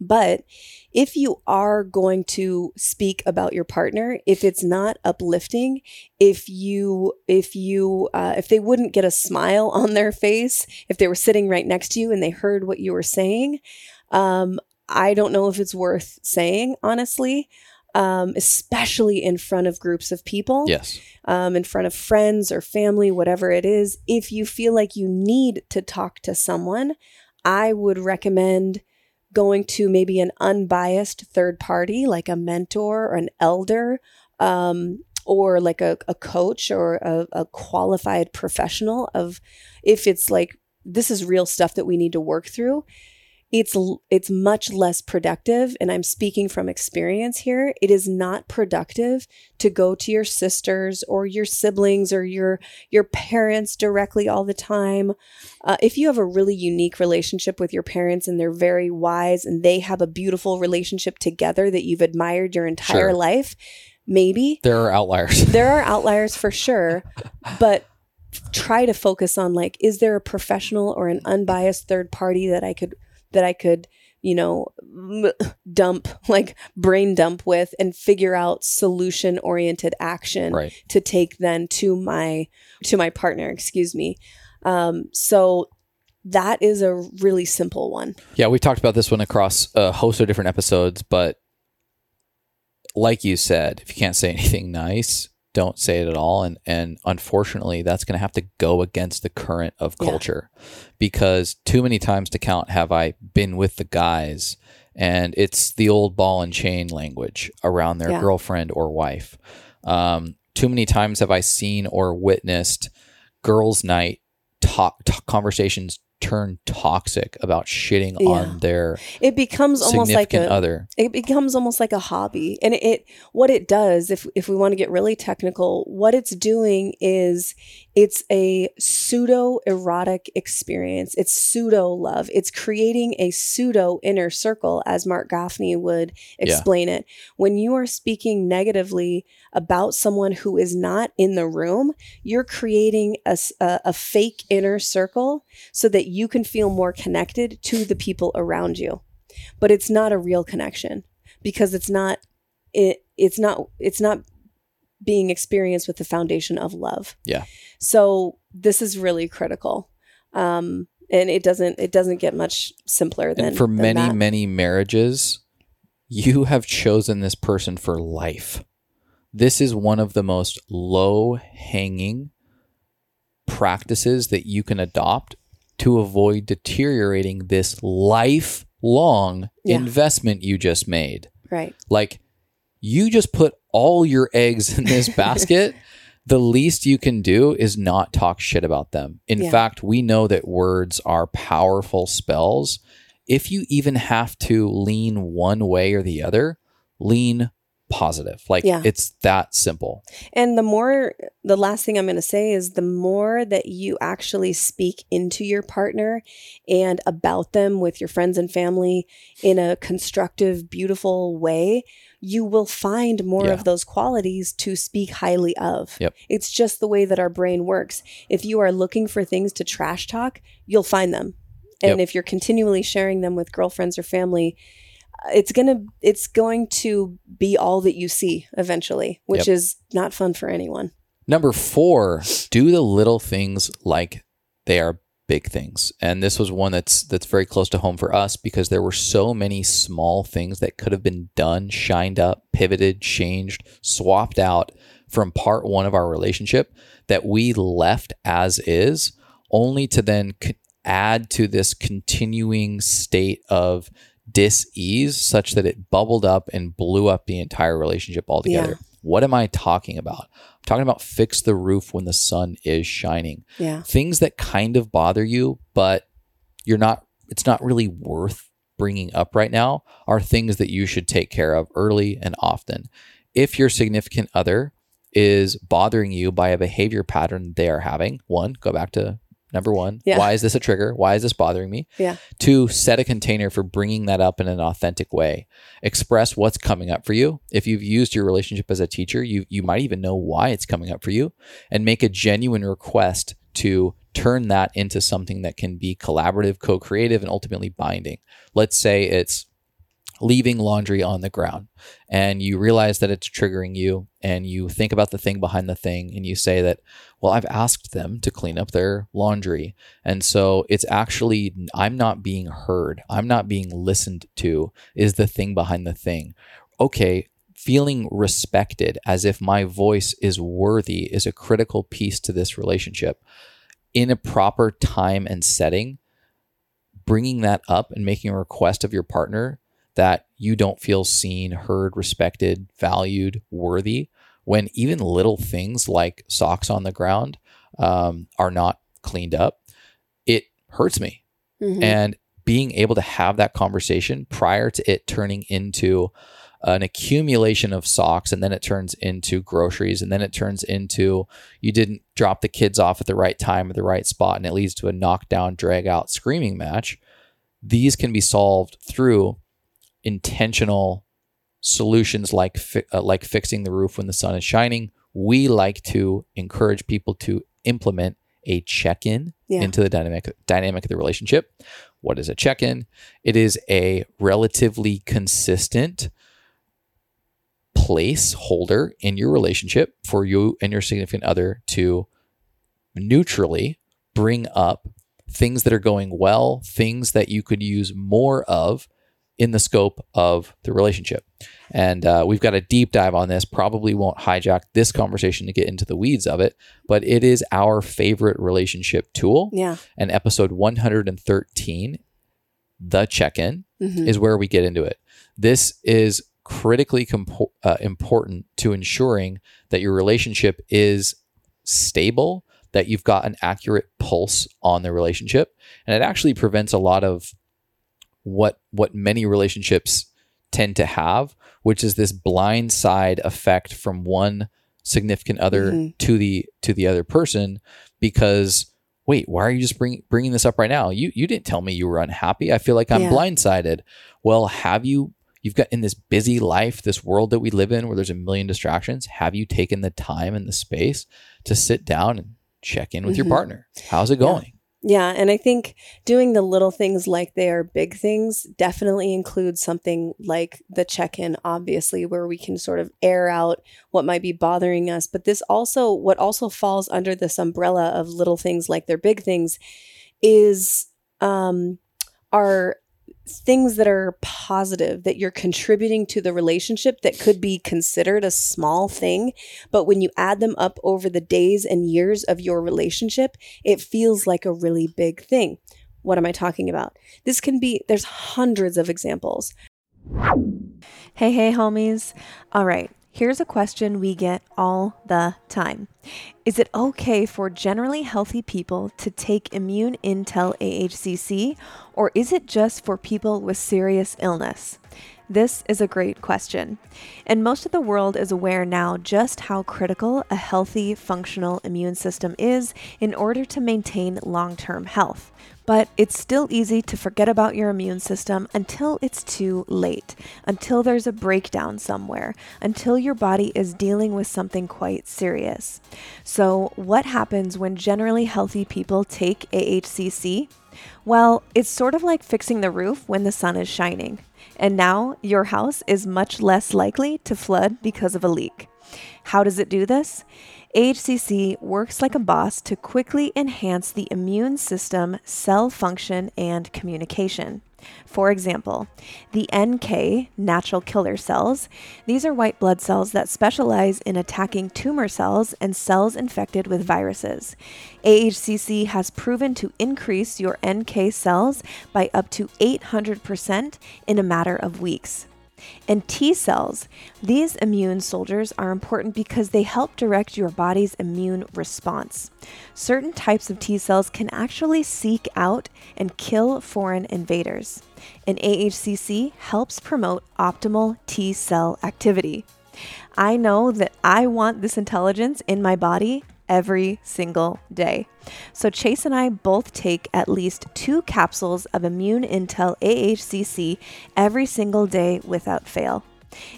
But if you are going to speak about your partner, if it's not uplifting, if you, if you, uh, if they wouldn't get a smile on their face, if they were sitting right next to you and they heard what you were saying, um, I don't know if it's worth saying, honestly, um, especially in front of groups of people, yes, um, in front of friends or family, whatever it is. If you feel like you need to talk to someone, I would recommend going to maybe an unbiased third party, like a mentor or an elder, um, or like a, a coach or a, a qualified professional of, if it's like, this is real stuff that we need to work through, it's, it's much less productive. And I'm speaking from experience here. It is not productive to go to your sisters or your siblings or your, your parents directly all the time. Uh, if you have a really unique relationship with your parents and they're very wise and they have a beautiful relationship together that you've admired your entire sure. life, maybe. There are outliers. There are outliers for sure. But try to focus on, like, is there a professional or an unbiased third party that I could... that I could, you know, dump, like brain dump with, and figure out solution oriented action right. to take then to my, to my partner, excuse me. Um, so that is a really simple one. Yeah. We talked about this one across a host of different episodes, but like you said, if you can't say anything nice, don't say it at all. And, and unfortunately, that's going to have to go against the current of culture yeah. because too many times to count have I been with the guys and it's the old ball and chain language around their yeah. girlfriend or wife. Um, too many times have I seen or witnessed girls' night talk, talk conversations turn toxic about shitting yeah. on their it becomes almost like a other. It becomes almost like a hobby. And it, it what it does, if if we want to get really technical, what it's doing is it's a pseudo erotic experience. It's pseudo love. It's creating a pseudo inner circle, as Mark Goffney would explain yeah. it. When you are speaking negatively about someone who is not in the room, you're creating a, a, a fake inner circle so that you can feel more connected to the people around you. But it's not a real connection because it's not it it's not it's not being experienced with the foundation of love. Yeah. So this is really critical. Um, and it doesn't it doesn't get much simpler than and for than many, that. many marriages, you have chosen this person for life. This is one of the most low-hanging practices that you can adopt to avoid deteriorating this lifelong yeah. investment you just made. Right. Like, you just put all your eggs in this basket. The least you can do is not talk shit about them. In yeah. fact, we know that words are powerful spells. If you even have to lean one way or the other, lean positive. Like yeah. it's that simple. And the more, the last thing I'm going to say is the more that you actually speak into your partner and about them with your friends and family in a constructive, beautiful way, you will find more yeah. of those qualities to speak highly of. Yep. It's just the way that our brain works. If you are looking for things to trash talk, you'll find them. And yep. if you're continually sharing them with girlfriends or family, It's gonna. It's going to be all that you see eventually, which yep. is not fun for anyone. Number four, do the little things like they are big things. And this was one that's that's very close to home for us because there were so many small things that could have been done, shined up, pivoted, changed, swapped out from part one of our relationship that we left as is, only to then co- add to this continuing state of dis-ease such that it bubbled up and blew up the entire relationship altogether. Yeah. What am I talking about? I'm talking about fix the roof when the sun is shining. Yeah. Things that kind of bother you, but you're not, it's not really worth bringing up right now, are things that you should take care of early and often. If your significant other is bothering you by a behavior pattern they are having, one, go back to number one. Yeah. Why is this a trigger? Why is this bothering me? Yeah. Two, set a container for bringing that up in an authentic way. Express what's coming up for you. If you've used your relationship as a teacher, you you might even know why it's coming up for you, and make a genuine request to turn that into something that can be collaborative, co-creative, and ultimately binding. Let's say it's leaving laundry on the ground and you realize that it's triggering you, and you think about the thing behind the thing, and you say that, well, I've asked them to clean up their laundry. And so it's actually, I'm not being heard. I'm not being listened to is the thing behind the thing. Okay. Feeling respected as if my voice is worthy is a critical piece to this relationship. In a proper time and setting, bringing that up and making a request of your partner that you don't feel seen, heard, respected, valued, worthy, when even little things like socks on the ground um, are not cleaned up, it hurts me. Mm-hmm. And being able to have that conversation prior to it turning into an accumulation of socks, and then it turns into groceries, and then it turns into you didn't drop the kids off at the right time or the right spot, and it leads to a knockdown, drag out, screaming match. These can be solved through intentional solutions like fi- uh, like fixing the roof when the sun is shining. We like to encourage people to implement a check-in yeah. into the dynamic dynamic of the relationship. What is a check-in? It is a relatively consistent placeholder in your relationship for you and your significant other to neutrally bring up things that are going well, things that you could use more of in the scope of the relationship. And uh, we've got a deep dive on this. Probably won't hijack this conversation to get into the weeds of it, but it is our favorite relationship tool. Yeah. And episode one hundred thirteen, The Check-In, mm-hmm. is where we get into it. This is critically compo- uh, important to ensuring that your relationship is stable, that you've got an accurate pulse on the relationship. And it actually prevents a lot of what what many relationships tend to have, which is this blind side effect from one significant other mm-hmm. to the to the other person, because wait, why are you just bring, bringing this up right now? You you didn't tell me you were unhappy. I feel like I'm yeah. blindsided. Well, have you, you've got in this busy life, this world that we live in where there's a million distractions, have you taken the time and the space to sit down and check in with mm-hmm. your partner? How's it going? Yeah. Yeah. And I think doing the little things like they are big things definitely includes something like the check-in, obviously, where we can sort of air out what might be bothering us. But this also, what also falls under this umbrella of little things like they're big things is um, our things that are positive, that you're contributing to the relationship, that could be considered a small thing. But when you add them up over the days and years of your relationship, it feels like a really big thing. What am I talking about? This can be, there's hundreds of examples. Hey, hey, homies. All right. Here's a question we get all the time. Is it okay for generally healthy people to take Immune Intel A H C C, or is it just for people with serious illness? This is a great question. And most of the world is aware now just how critical a healthy, functional immune system is in order to maintain long-term health. But it's still easy to forget about your immune system until it's too late, until there's a breakdown somewhere, until your body is dealing with something quite serious. So what happens when generally healthy people take A H C C? Well, it's sort of like fixing the roof when the sun is shining. And now your house is much less likely to flood because of a leak. How does it do this? A H C C works like a boss to quickly enhance the immune system, cell function, and communication. For example, the N K, natural killer cells, these are white blood cells that specialize in attacking tumor cells and cells infected with viruses. A H C C has proven to increase your N K cells by up to eight hundred percent in a matter of weeks. And T cells, these immune soldiers are important because they help direct your body's immune response. Certain types of T cells can actually seek out and kill foreign invaders. And A H C C helps promote optimal T cell activity. I know that I want this intelligence in my body every single day. So Chase and I both take at least two capsules of Immune Intel A H C C every single day without fail.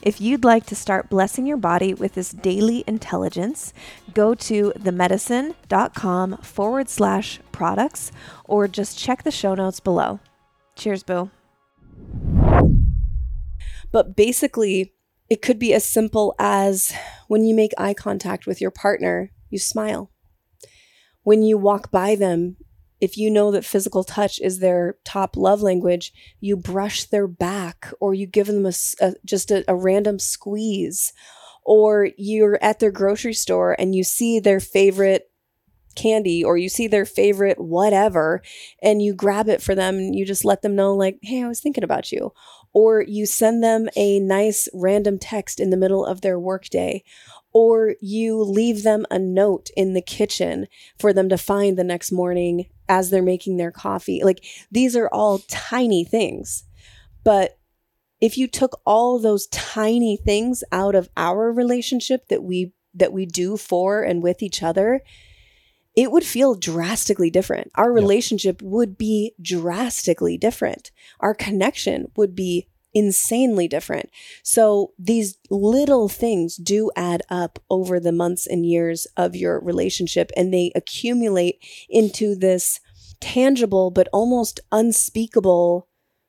If you'd like to start blessing your body with this daily intelligence, go to themedicin.com forward slash products or just check the show notes below. Cheers, boo. But basically, it could be as simple as when you make eye contact with your partner, you smile. When you walk by them, if you know that physical touch is their top love language, you brush their back or you give them a, a, just a, a random squeeze, or you're at their grocery store and you see their favorite candy or you see their favorite whatever and you grab it for them and you just let them know like, hey, I was thinking about you. Or you send them a nice random text in the middle of their workday. Or you leave them a note in the kitchen for them to find the next morning as they're making their coffee. Like, these are all tiny things. But if you took all those tiny things out of our relationship that we that we do for and with each other, it would feel drastically different. Our relationship yeah. would be drastically different. Our connection would be insanely different. So these little things do add up over the months and years of your relationship, and they accumulate into this tangible but almost unspeakable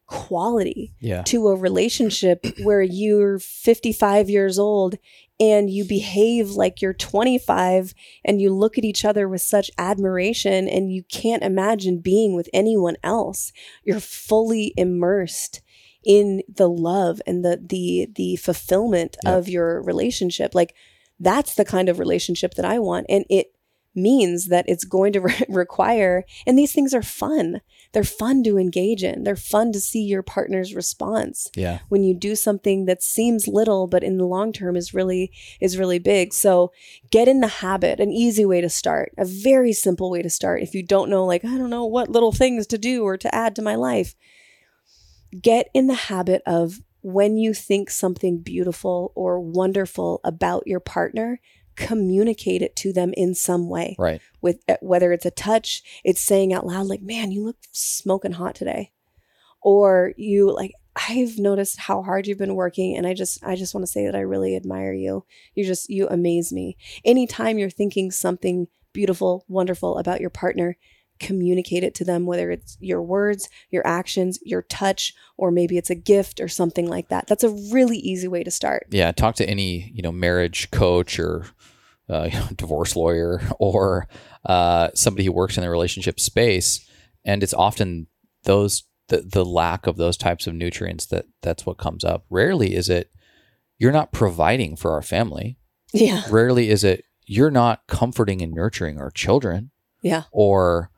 quality yeah. to a relationship where you're fifty-five years old and you behave like you're twenty-five and you look at each other with such admiration and you can't imagine being with anyone else. You're fully immersed in the love and the the the fulfillment yep. of your relationship. Like, that's the kind of relationship that I want, and it means that it's going to re- require. And these things are fun. They're fun to engage in. They're fun to see your partner's response yeah. when you do something that seems little, but in the long term is really is really big. So get in the habit. An easy way to start. A very simple way to start. If you don't know, like, I don't know what little things to do or to add to my life. Get in the habit of, when you think something beautiful or wonderful about your partner, communicate it to them in some way. Right. With whether it's a touch, it's saying out loud, like, man, you look smoking hot today. Or you like, I've noticed how hard you've been working. And I just, I just want to say that I really admire you. You just, you amaze me. Anytime you're thinking something beautiful, wonderful about your partner, communicate it to them, whether it's your words, your actions, your touch, or maybe it's a gift or something like that. That's a really easy way to start. Yeah. Talk to any, you know, marriage coach or uh, you know, divorce lawyer or uh, somebody who works in the relationship space. And it's often those, the, the lack of those types of nutrients that that's what comes up. Rarely is it, you're not providing for our family. Yeah. Rarely is it, you're not comforting and nurturing our children. Yeah. Or,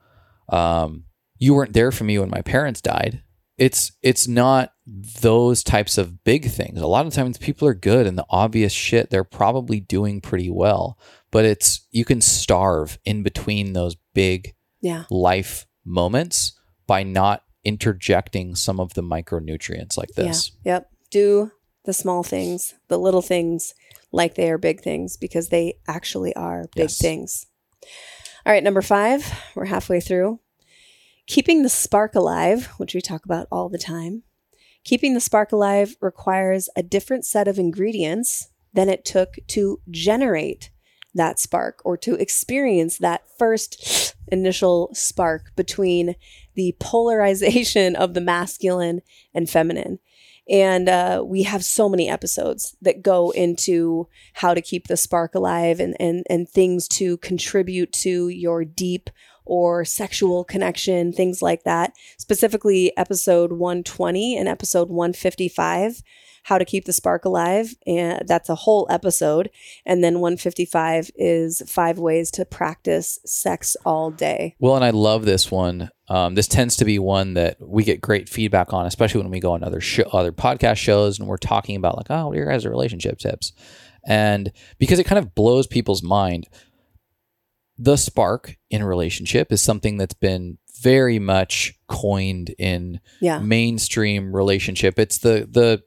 Um, you weren't there for me when my parents died. It's it's not those types of big things. A lot of times people are good and the obvious shit, they're probably doing pretty well, but it's, you can starve in between those big yeah. life moments by not interjecting some of the micronutrients like this. Yeah. Yep. Do the small things, the little things like they are big things, because they actually are big yes. things. All right, number five, we're halfway through. Keeping the spark alive, which we talk about all the time. Keeping the spark alive requires a different set of ingredients than it took to generate that spark or to experience that first initial spark between the polarization of the masculine and feminine. And uh, we have so many episodes that go into how to keep the spark alive and, and, and things to contribute to your deep or sexual connection, things like that. Specifically, episode one twenty and episode one fifty-five, How to Keep the Spark Alive. And that's a whole episode. And then one fifty-five is five ways to practice sex all day. Well, and I love this one. Um, this tends to be one that we get great feedback on, especially when we go on other sh- other podcast shows and we're talking about like, oh, your guys are relationship tips. And because it kind of blows people's mind, the spark in a relationship is something that's been very much coined in yeah. mainstream relationship. It's the the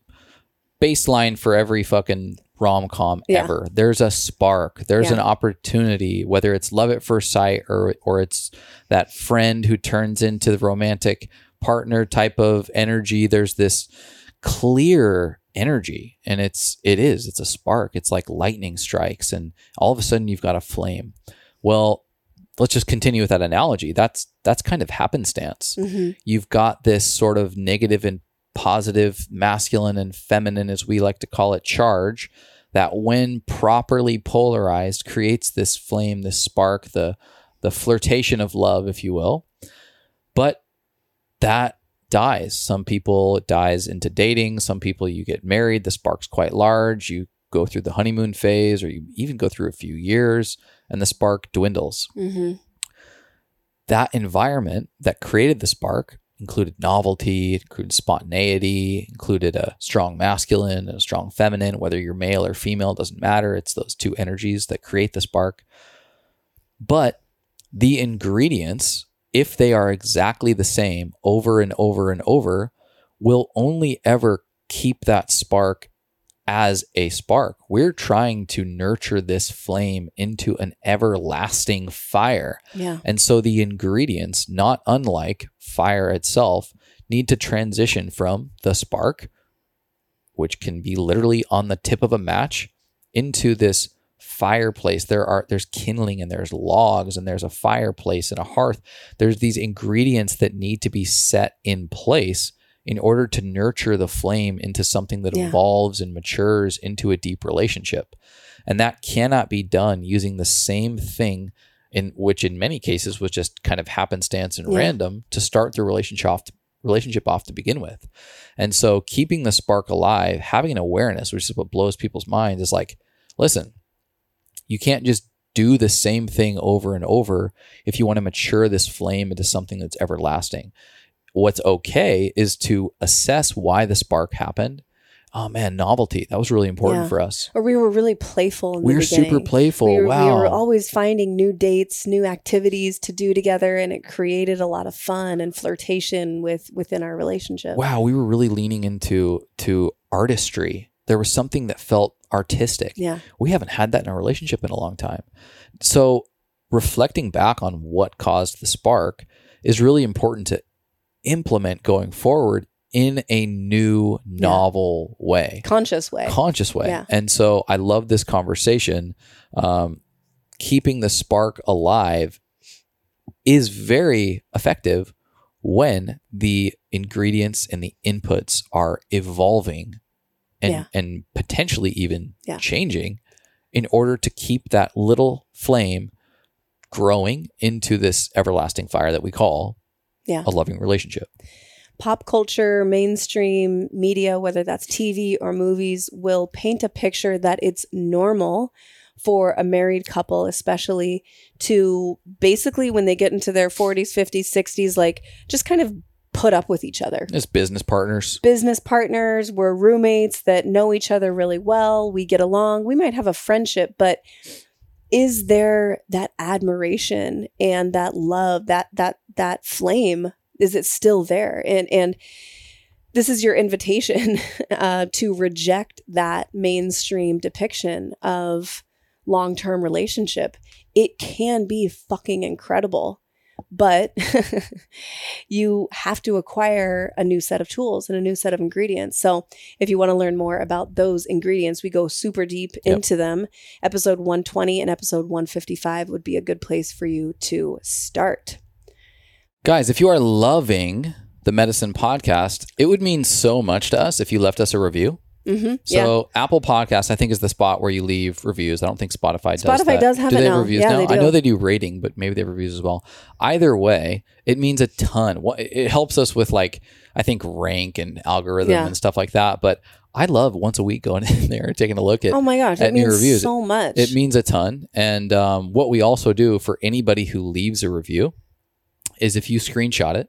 baseline for every fucking rom-com yeah. ever. There's a spark. There's yeah. an opportunity, whether it's love at first sight or or it's that friend who turns into the romantic partner type of energy. There's this clear energy, and it's it is it's a spark. It's like lightning strikes, and all of a sudden you've got a flame. Well, let's just continue with that analogy. That's that's kind of happenstance. Mm-hmm. You've got this sort of negative and positive, masculine and feminine, as we like to call it, charge that when properly polarized creates this flame, this spark, the the flirtation of love, if you will. But that dies. Some people, it dies into dating. Some people, you get married, the spark's quite large. You go through the honeymoon phase, or you even go through a few years, and the spark dwindles. Mm-hmm. That environment that created the spark included novelty, included spontaneity, included a strong masculine and a strong feminine. Whether you're male or female, doesn't matter. It's those two energies that create the spark. But the ingredients, if they are exactly the same over and over and over, will only ever keep that spark as a spark. We're trying to nurture this flame into an everlasting fire. Yeah. And so the ingredients, not unlike fire itself, need to transition from the spark, which can be literally on the tip of a match, into this fireplace. There are there's kindling, and there's logs, and there's a fireplace and a hearth. There's these ingredients that need to be set in place in order to nurture the flame into something that yeah. evolves and matures into a deep relationship. And that cannot be done using the same thing, in which in many cases was just kind of happenstance and yeah. random, to start the relationship off, relationship off to begin with. And so keeping the spark alive, having an awareness, which is what blows people's minds, is like, listen, you can't just do the same thing over and over if you want to mature this flame into something that's everlasting. What's okay is to assess why the spark happened. Oh man, novelty. That was really important yeah. for us. Or we were really playful in we the beginning. We were super playful. We were, wow. We were always finding new dates, new activities to do together, and it created a lot of fun and flirtation with within our relationship. Wow, we were really leaning into to artistry. There was something that felt artistic. Yeah. We haven't had that in our relationship in a long time. So reflecting back on what caused the spark is really important to implement going forward in a new, novel yeah. way. Conscious way. Conscious way. Yeah. And so I love this conversation. Um, keeping the spark alive is very effective when the ingredients and the inputs are evolving and, yeah. and potentially even yeah. changing in order to keep that little flame growing into this everlasting fire that we call Yeah. a loving relationship. Pop culture, mainstream media, whether that's T V or movies, will paint a picture that it's normal for a married couple, especially, to basically when they get into their forties, fifties, sixties, like just kind of put up with each other. As business partners. Business partners. We're roommates that know each other really well. We get along. We might have a friendship, but is there that admiration and that love, that that that flame, is it still there? And and this is your invitation uh, to reject that mainstream depiction of long-term relationship. It can be fucking incredible, but you have to acquire a new set of tools and a new set of ingredients. So if you want to learn more about those ingredients, we go super deep yep. into them. Episode one twenty and episode one fifty-five would be a good place for you to start. Guys, if you are loving the Medicin Podcast, it would mean so much to us if you left us a review. Mm-hmm. So yeah. Apple Podcasts, I think, is the spot where you leave reviews. I don't think Spotify does Spotify that. Spotify does have do it they now. Have reviews yeah, now? They do. I know they do rating, but maybe they have reviews as well. Either way, it means a ton. It helps us with, like, I think, rank and algorithm yeah. and stuff like that. But I love once a week going in there and taking a look at, oh my gosh, at it means new reviews. So much. It, it means a ton. And um, what we also do for anybody who leaves a review is if you screenshot it,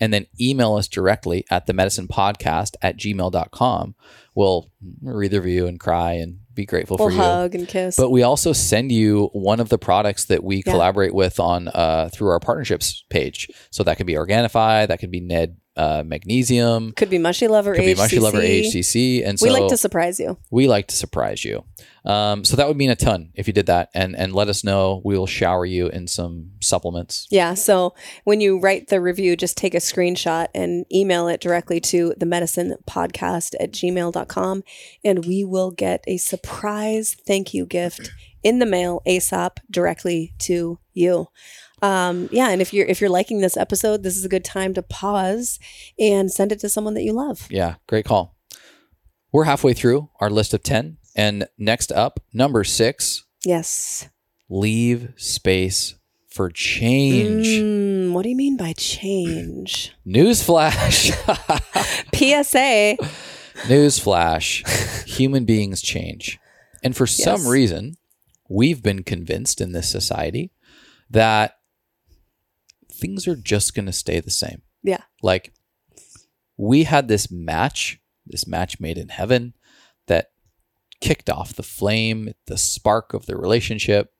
and then email us directly at the medicin podcast at gmail dot com. We'll read the review and cry and be grateful we'll for you. We'll hug and kiss. But we also send you one of the products that we yeah. collaborate with on uh, through our partnerships page. So that could be Organifi, that could be Ned uh, Magnesium. Could be Mushy Love or A H C C. Could be Mushy Love or A H C C. And so we like to surprise you. We like to surprise you. Um, so that would mean a ton if you did that. And, and let us know. We will shower you in some supplements. Yeah. So when you write the review, just take a screenshot and email it directly to the medicin podcast at gmail dot com. And we will get a surprise thank you gift in the mail ASAP directly to you. Um, yeah. And if you're, if you're liking this episode, this is a good time to pause and send it to someone that you love. Yeah. Great call. We're halfway through our list of ten. And next up, number six. Yes. Leave space for change. Mm, what do you mean by change? Newsflash. P S A. Newsflash. Human beings change. And for yes. some reason, we've been convinced in this society that things are just going to stay the same. Yeah. Like, we had this match, this match made in heaven that kicked off the flame, the spark of the relationship,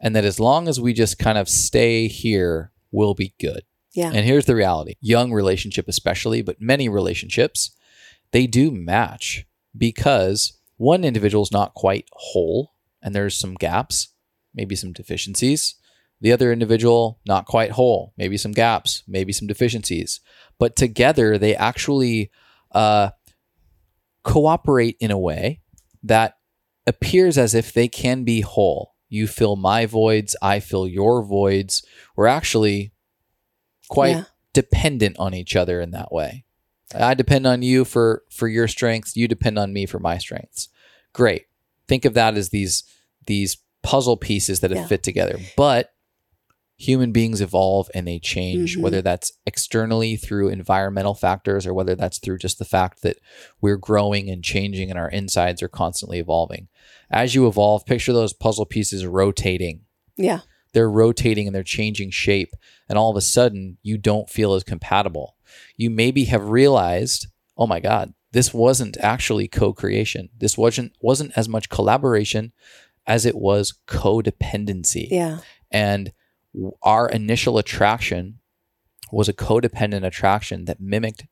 and that as long as we just kind of stay here, we'll be good. Yeah. And here's the reality. Young relationship especially, but many relationships, they do match because one individual is not quite whole and there's some gaps, maybe some deficiencies. The other individual, not quite whole, maybe some gaps, maybe some deficiencies. But together, they actually uh, cooperate in a way that appears as if they can be whole. You fill my voids, I fill your voids. We're actually quite yeah. dependent on each other in that way. I depend on you for, for your strengths. You depend on me for my strengths. Great. Think of that as these, these puzzle pieces that have yeah. fit together. But human beings evolve and they change, mm-hmm. whether that's externally through environmental factors or whether that's through just the fact that we're growing and changing and our insides are constantly evolving. As you evolve, picture those puzzle pieces rotating. Yeah. They're rotating and they're changing shape. And all of a sudden, you don't feel as compatible. You maybe have realized, oh my God, this wasn't actually co-creation. This wasn't wasn't as much collaboration as it was codependency. Yeah. And our initial attraction was a codependent attraction that mimicked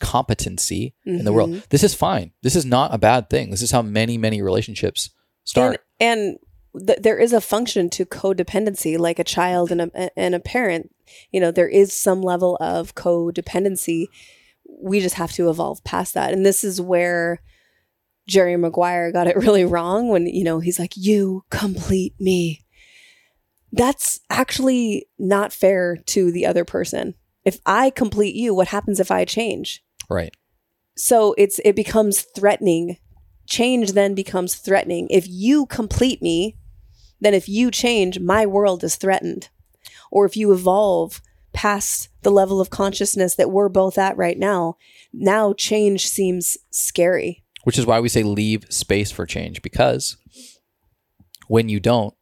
competency mm-hmm. in the world. This is fine. This is not a bad thing. This is how many, many relationships start. And, and th- there is a function to codependency, like a child and a, and a parent. You know, there is some level of codependency. We just have to evolve past that. And this is where Jerry Maguire got it really wrong when, you know, he's like, you complete me. That's actually not fair to the other person. If I complete you, what happens if I change? Right. So it's it becomes threatening. Change then becomes threatening. If you complete me, then if you change, my world is threatened. Or if you evolve past the level of consciousness that we're both at right now, now change seems scary. Which is why we say leave space for change, because when you don't,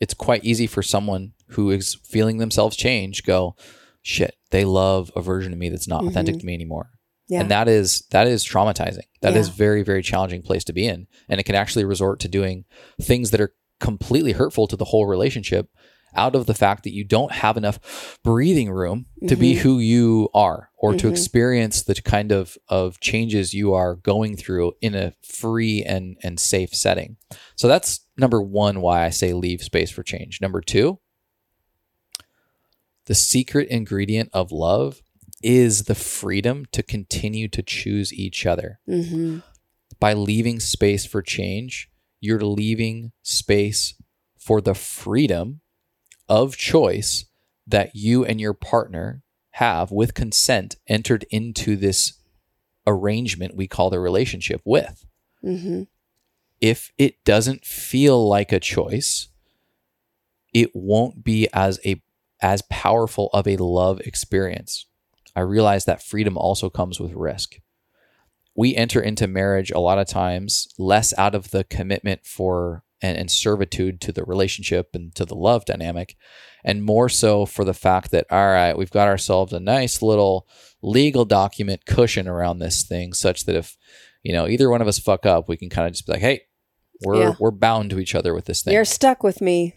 it's quite easy for someone who is feeling themselves change go, shit, they love a version of me that's not mm-hmm. authentic to me anymore. Yeah. And that is that is traumatizing. That yeah. is very, very challenging place to be in. And it can actually resort to doing things that are completely hurtful to the whole relationship out of the fact that you don't have enough breathing room mm-hmm. to be who you are or mm-hmm. to experience the kind of, of changes you are going through in a free and, and safe setting. So that's number one, why I say leave space for change. Number two, the secret ingredient of love is the freedom to continue to choose each other. Mm-hmm. By leaving space for change, you're leaving space for the freedom of choice that you and your partner have, with consent, entered into this arrangement we call the relationship with. Mm-hmm. If it doesn't feel like a choice, it won't be as a as powerful of a love experience. I realize that freedom also comes with risk. We enter into marriage a lot of times less out of the commitment for and, and servitude to the relationship and to the love dynamic, and more so for the fact that, all right, we've got ourselves a nice little legal document cushion around this thing such that if, you know, either one of us fuck up, we can kind of just be like, hey, we're yeah. we're bound to each other with this thing. You're stuck with me.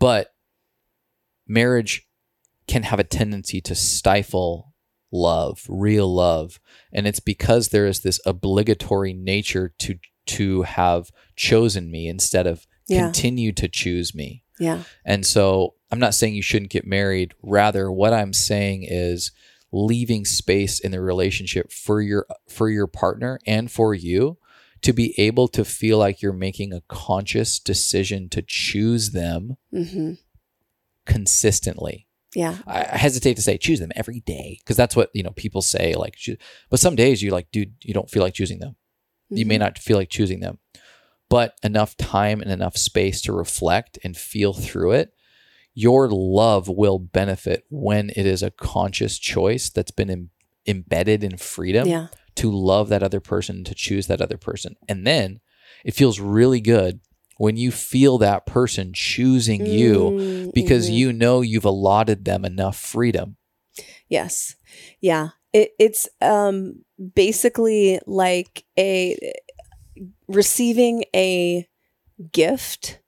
But marriage can have a tendency to stifle love, real love. And it's because there is this obligatory nature to to have chosen me instead of yeah. continue to choose me. Yeah. And so I'm not saying you shouldn't get married. Rather, what I'm saying is leaving space in the relationship for your for your partner and for you to be able to feel like you're making a conscious decision to choose them mm-hmm. consistently. Yeah. I hesitate to say choose them every day because that's what, you know, people say, like, but some days you're like, dude, you don't feel like choosing them. Mm-hmm. You may not feel like choosing them, but enough time and enough space to reflect and feel through it. Your love will benefit when it is a conscious choice that's been im- embedded in freedom yeah. to love that other person, to choose that other person. And then it feels really good when you feel that person choosing mm-hmm. you because mm-hmm. you know you've allotted them enough freedom. Yes. Yeah. It, it's um, basically like a receiving a gift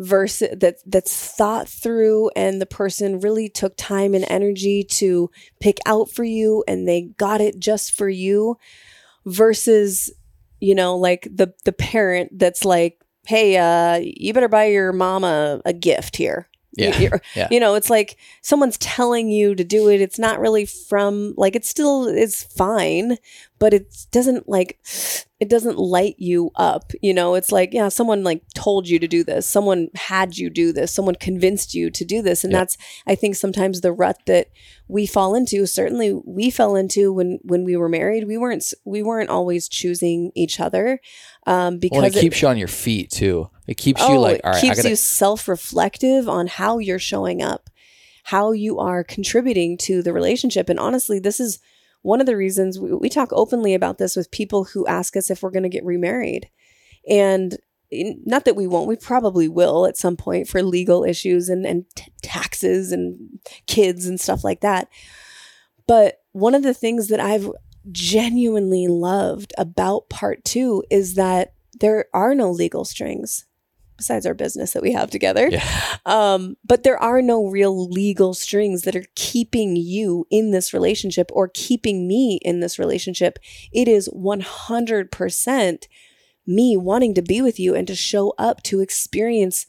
versus that that's thought through, and the person really took time and energy to pick out for you, and they got it just for you, versus, you know, like the the parent that's like, hey, uh, you better buy your mama a gift here. Yeah. You, yeah. you know, it's like someone's telling you to do it. It's not really from like, it's still, it's fine, but it doesn't like, it doesn't light you up. You know, it's like, yeah, someone like told you to do this. Someone had you do this. Someone convinced you to do this. And yep. that's, I think sometimes the rut that we fall into, certainly we fell into when, when we were married, we weren't, we weren't always choosing each other. Um, because well, it, it keeps you on your feet too. It keeps oh, you like, all right, keeps I gotta- you self-reflective on how you're showing up, how you are contributing to the relationship. And honestly, this is one of the reasons we, we talk openly about this with people who ask us if we're going to get remarried. And in, not that we won't, we probably will at some point for legal issues and, and t- taxes and kids and stuff like that. But one of the things that I've genuinely loved about part two is that there are no legal strings besides our business that we have together. Yeah. Um, but there are no real legal strings that are keeping you in this relationship or keeping me in this relationship. It is one hundred percent me wanting to be with you and to show up to experience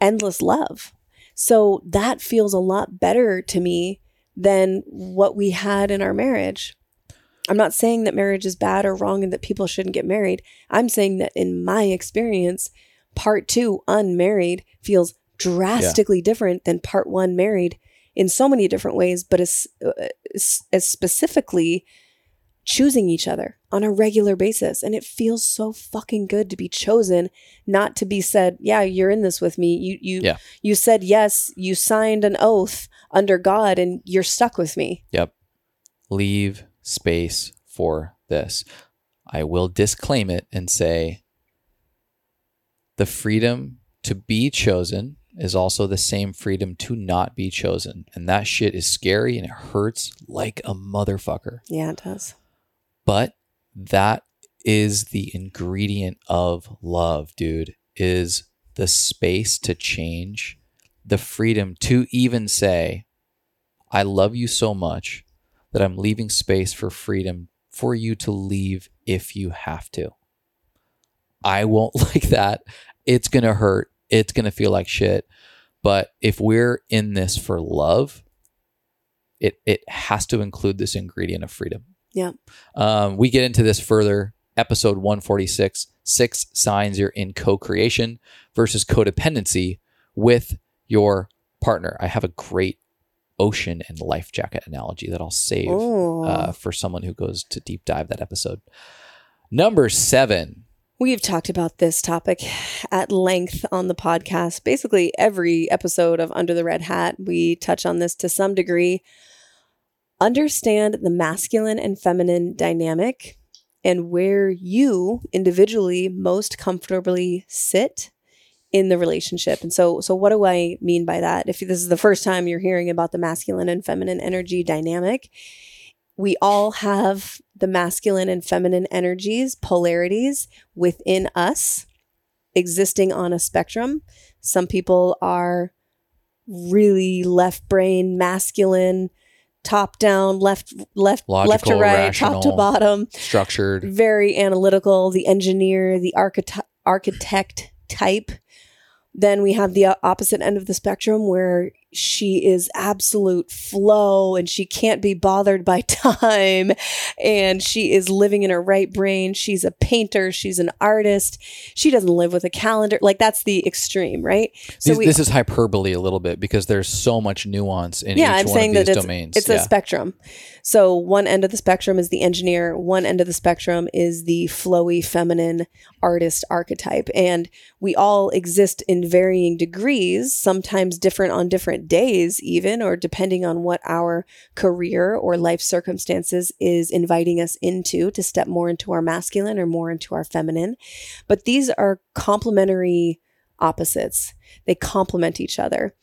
endless love. So that feels a lot better to me than what we had in our marriage. I'm not saying that marriage is bad or wrong and that people shouldn't get married. I'm saying that in my experience, part two, unmarried, feels drastically yeah. different than part one, married, in so many different ways, but as, as specifically choosing each other on a regular basis. And it feels so fucking good to be chosen, not to be said, yeah, you're in this with me. You you yeah. you said yes, you signed an oath under God and you're stuck with me. Yep. Leave space for this. I will disclaim it and say the freedom to be chosen is also the same freedom to not be chosen. And that shit is scary and it hurts like a motherfucker. Yeah, it does. But that is the ingredient of love, dude, is the space to change, the freedom to even say, I love you so much that I'm leaving space for freedom for you to leave if you have to. I won't like that. It's going to hurt. It's going to feel like shit. But if we're in this for love, it it has to include this ingredient of freedom. Yeah. Um, we get into this further. Episode one forty-six, six signs you're in co-creation versus codependency with your partner. I have a great ocean and life jacket analogy that I'll save uh, for someone who goes to deep dive that episode. Number seven. We've talked about this topic at length on the podcast. Basically, every episode of Under the Red Hat, we touch on this to some degree. Understand the masculine and feminine dynamic and where you individually most comfortably sit in the relationship. And so, so what do I mean by that? If this is the first time you're hearing about the masculine and feminine energy dynamic, we all have the masculine and feminine energies, polarities within us existing on a spectrum. Some people are really left brain, masculine, top down, left, left, logical, left to right, rational, top to bottom, structured, very analytical, the engineer, the archite- architect type. Then we have the opposite end of the spectrum where she is absolute flow and she can't be bothered by time and she is living in her right brain. She's a painter. She's an artist. She doesn't live with a calendar. Like, that's the extreme, right? So These, we, this is hyperbole a little bit because there's so much nuance in yeah, each I'm one saying of these that it's, domains. It's yeah. a spectrum. So one end of the spectrum is the engineer. One end of the spectrum is the flowy, feminine artist archetype. And we all exist in varying degrees, sometimes different on different days even, or depending on what our career or life circumstances is inviting us into, to step more into our masculine or more into our feminine. But these are complementary opposites. They complement each other.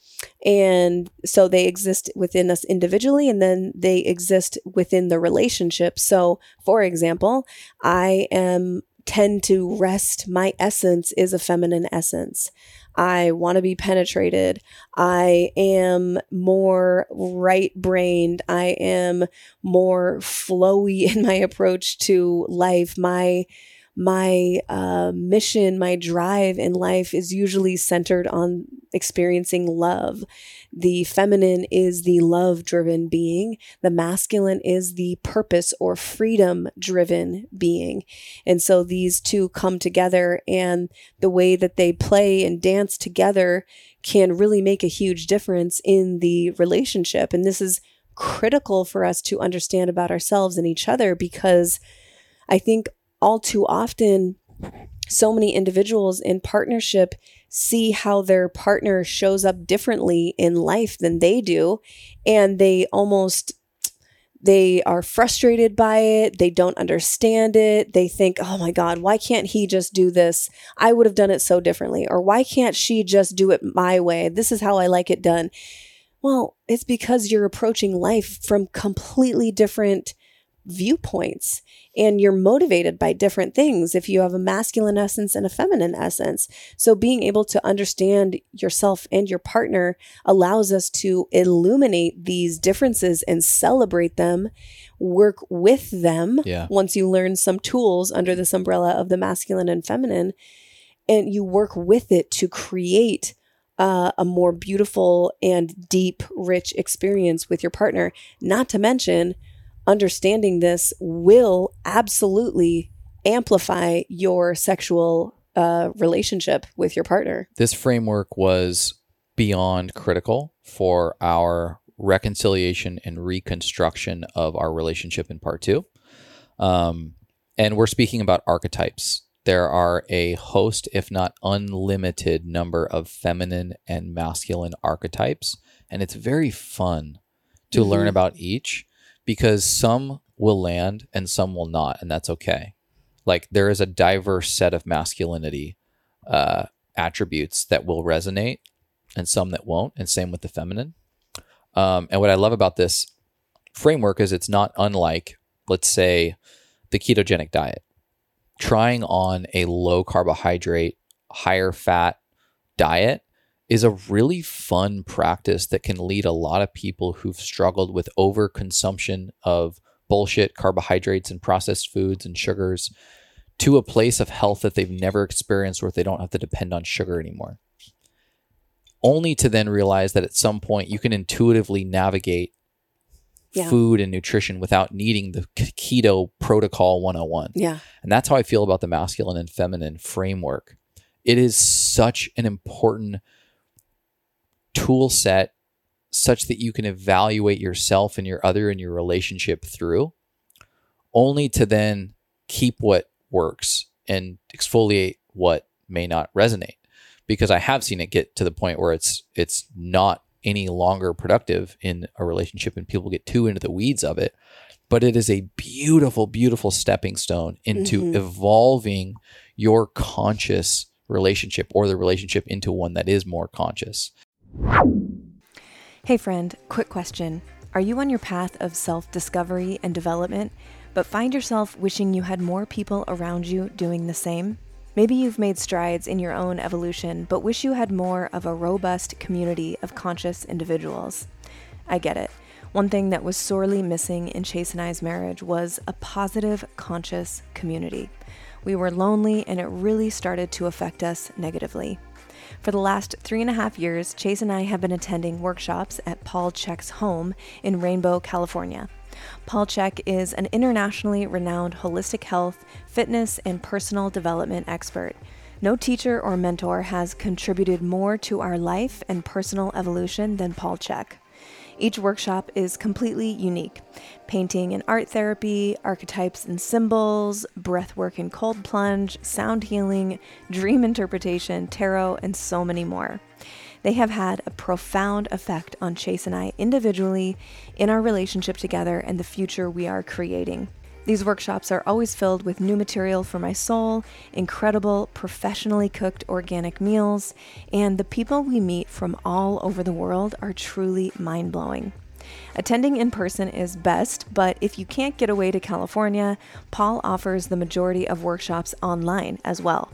And so they exist within us individually, and then they exist within the relationship. So for example, I am tend to rest. My essence is a feminine essence. I want to be penetrated. I am more right-brained. I am more flowy in my approach to life. My my uh, mission, my drive in life is usually centered on experiencing love. The feminine is the love-driven being. The masculine is the purpose or freedom-driven being. And so these two come together, and the way that they play and dance together can really make a huge difference in the relationship. And this is critical for us to understand about ourselves and each other, because I think all too often, so many individuals in partnership see how their partner shows up differently in life than they do, and they almost, they are frustrated by it. They don't understand it. They think, oh my God, why can't he just do this? I would have done it so differently. Or why can't she just do it my way? This is how I like it done. Well, it's because you're approaching life from completely different viewpoints, and you're motivated by different things if you have a masculine essence and a feminine essence. So being able to understand yourself and your partner allows us to illuminate these differences and celebrate them, work with them. Yeah. Once you learn some tools under this umbrella of the masculine and feminine, and you work with it to create Uh, a more beautiful and deep, rich experience with your partner. Not to mention, understanding this will absolutely amplify your sexual uh, relationship with your partner. This framework was beyond critical for our reconciliation and reconstruction of our relationship in part two. Um, and we're speaking about archetypes. There are a host, if not unlimited number of feminine and masculine archetypes. And it's very fun to mm-hmm. learn about each, because some will land and some will not, and that's okay. Like, there is a diverse set of masculinity uh, attributes that will resonate and some that won't, and same with the feminine. Um, and what I love about this framework is it's not unlike, let's say, the ketogenic diet. Trying on a low carbohydrate, higher fat diet is a really fun practice that can lead a lot of people who've struggled with overconsumption of bullshit carbohydrates and processed foods and sugars to a place of health that they've never experienced, where they don't have to depend on sugar anymore. Only to then realize that at some point you can intuitively navigate yeah. food and nutrition without needing the keto protocol one oh one. Yeah. And that's how I feel about the masculine and feminine framework. It is such an important tool set such that you can evaluate yourself and your other and your relationship through, only to then keep what works and exfoliate what may not resonate. Because I have seen it get to the point where it's it's not any longer productive in a relationship and people get too into the weeds of it. But it is a beautiful, beautiful stepping stone into mm-hmm. evolving your conscious relationship or the relationship into one that is more conscious. Hey friend, quick question. Are you on your path of self-discovery and development, but find yourself wishing you had more people around you doing the same? Maybe you've made strides in your own evolution, but wish you had more of a robust community of conscious individuals. I get it. One thing that was sorely missing in Chase and I's marriage was a positive, conscious community. We were lonely, and it really started to affect us negatively. For the last three and a half years, Chase and I have been attending workshops at Paul Chek's home in Rainbow, California. Paul Chek is an internationally renowned holistic health, fitness, and personal development expert. No teacher or mentor has contributed more to our life and personal evolution than Paul Chek. Each workshop is completely unique. Painting and art therapy, archetypes and symbols, breathwork and cold plunge, sound healing, dream interpretation, tarot, and so many more. They have had a profound effect on Chase and I individually, in our relationship together, and the future we are creating. These workshops are always filled with new material for my soul, incredible, professionally cooked organic meals, and the people we meet from all over the world are truly mind-blowing. Attending in person is best, but if you can't get away to California, Paul offers the majority of workshops online as well.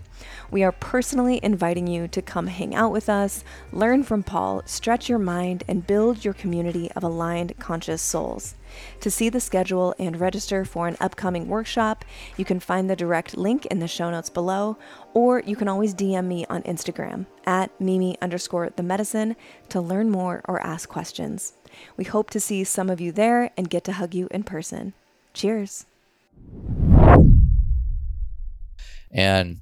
We are personally inviting you to come hang out with us, learn from Paul, stretch your mind, and build your community of aligned, conscious souls. To see the schedule and register for an upcoming workshop, you can find the direct link in the show notes below, or you can always D M me on Instagram at Mimi underscore the medicine to learn more or ask questions. We hope to see some of you there and get to hug you in person. Cheers. And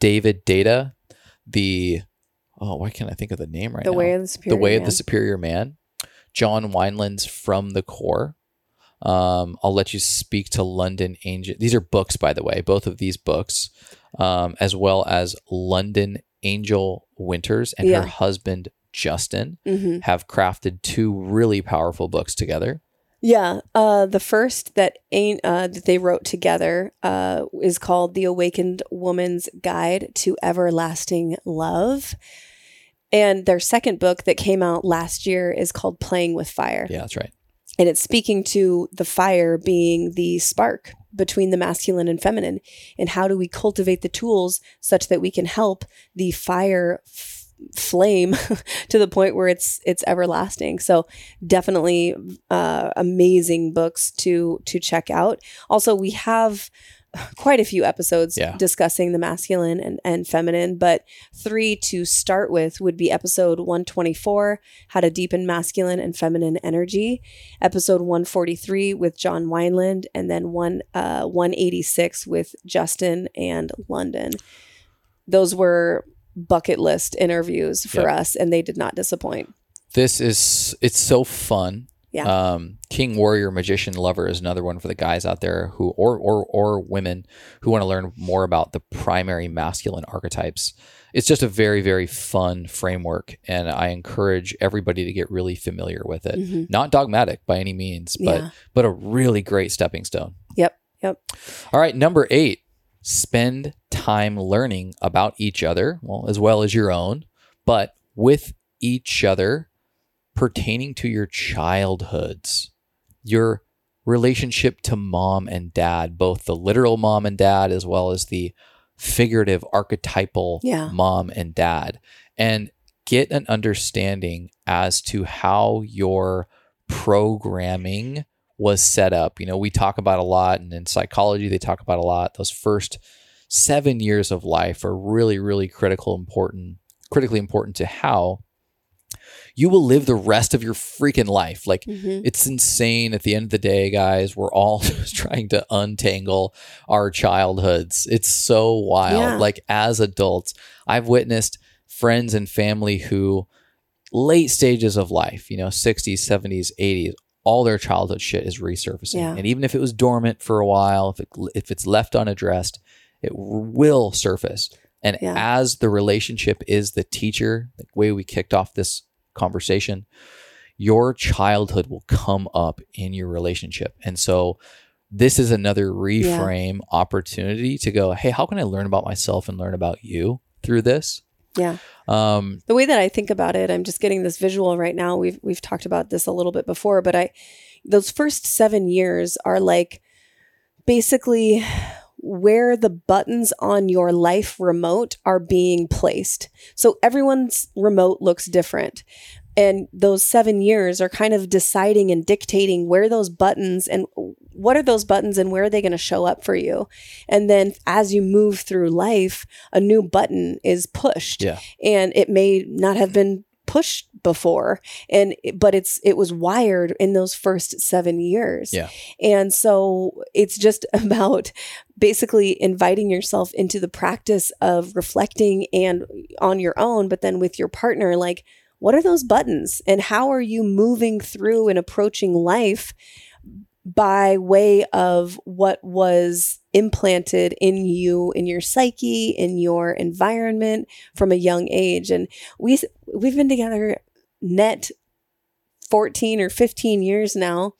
David Deida, the, oh, why can't I think of the name right the now? The Way of the Superior Man. The Way man. of the Superior Man. John Wineland's From the Core. Um, I'll let you speak to London Angel. These are books, by the way, both of these books, um, as well as London Angel Winters and yeah. her husband, Justin, mm-hmm. have crafted two really powerful books together. Yeah. Uh, the first that ain't, uh, that they wrote together uh, is called The Awakened Woman's Guide to Everlasting Love. And their second book that came out last year is called Playing with Fire. Yeah, that's right. And it's speaking to the fire being the spark between the masculine and feminine. And how do we cultivate the tools such that we can help the fire f- flame to the point where it's it's everlasting. So definitely uh, amazing books to to check out. Also, we have quite a few episodes yeah. discussing the masculine and, and feminine, but three to start with would be episode one twenty-four, How to Deepen Masculine and Feminine Energy, episode one forty-three with John Wineland, and then one uh, one eighty-six with Justin and London. Those were bucket list interviews for yep. us, and they did not disappoint. This is it's so fun. Yeah. Um, King, Warrior, Magician, Lover is another one for the guys out there who or or or women who want to learn more about the primary masculine archetypes. It's just a very, very fun framework, and I encourage everybody to get really familiar with it. Mm-hmm. Not dogmatic by any means, but yeah. but a really great stepping stone. Yep. Yep. All right, number eight. Spend time learning about each other, well, as well as your own, but with each other pertaining to your childhoods, your relationship to mom and dad, both the literal mom and dad, as well as the figurative archetypal yeah. mom and dad, and get an understanding as to how your programming was set up. You know, we talk about a lot, and in psychology, they talk about a lot. Those first seven years of life are really, really critical, important, critically important to how you will live the rest of your freaking life. Like, mm-hmm. it's insane. At the end of the day, guys, we're all trying to untangle our childhoods. It's so wild. Yeah. Like, as adults, I've witnessed friends and family who late stages of life, you know, sixties, seventies, eighties, all their childhood shit is resurfacing. Yeah. And even if it was dormant for a while, if it, if it's left unaddressed, it will surface. And yeah. as the relationship is the teacher, the way we kicked off this conversation, your childhood will come up in your relationship. And so this is another reframe yeah. opportunity to go, hey, how can I learn about myself and learn about you through this? Yeah. Um, the way that I think about it, I'm just getting this visual right now. We've we've talked about this a little bit before, but I those first seven years are like basically where the buttons on your life remote are being placed. So everyone's remote looks different. And those seven years are kind of deciding and dictating where those buttons and what are those buttons and where are they going to show up for you? And then as you move through life, a new button is pushed yeah. and it may not have been pushed before. And, but it's, it was wired in those first seven years. Yeah. And so it's just about basically inviting yourself into the practice of reflecting and on your own, but then with your partner, like, what are those buttons and how are you moving through and approaching life by way of what was implanted in you, in your psyche, in your environment from a young age? And we, we've been together net fourteen or fifteen years now,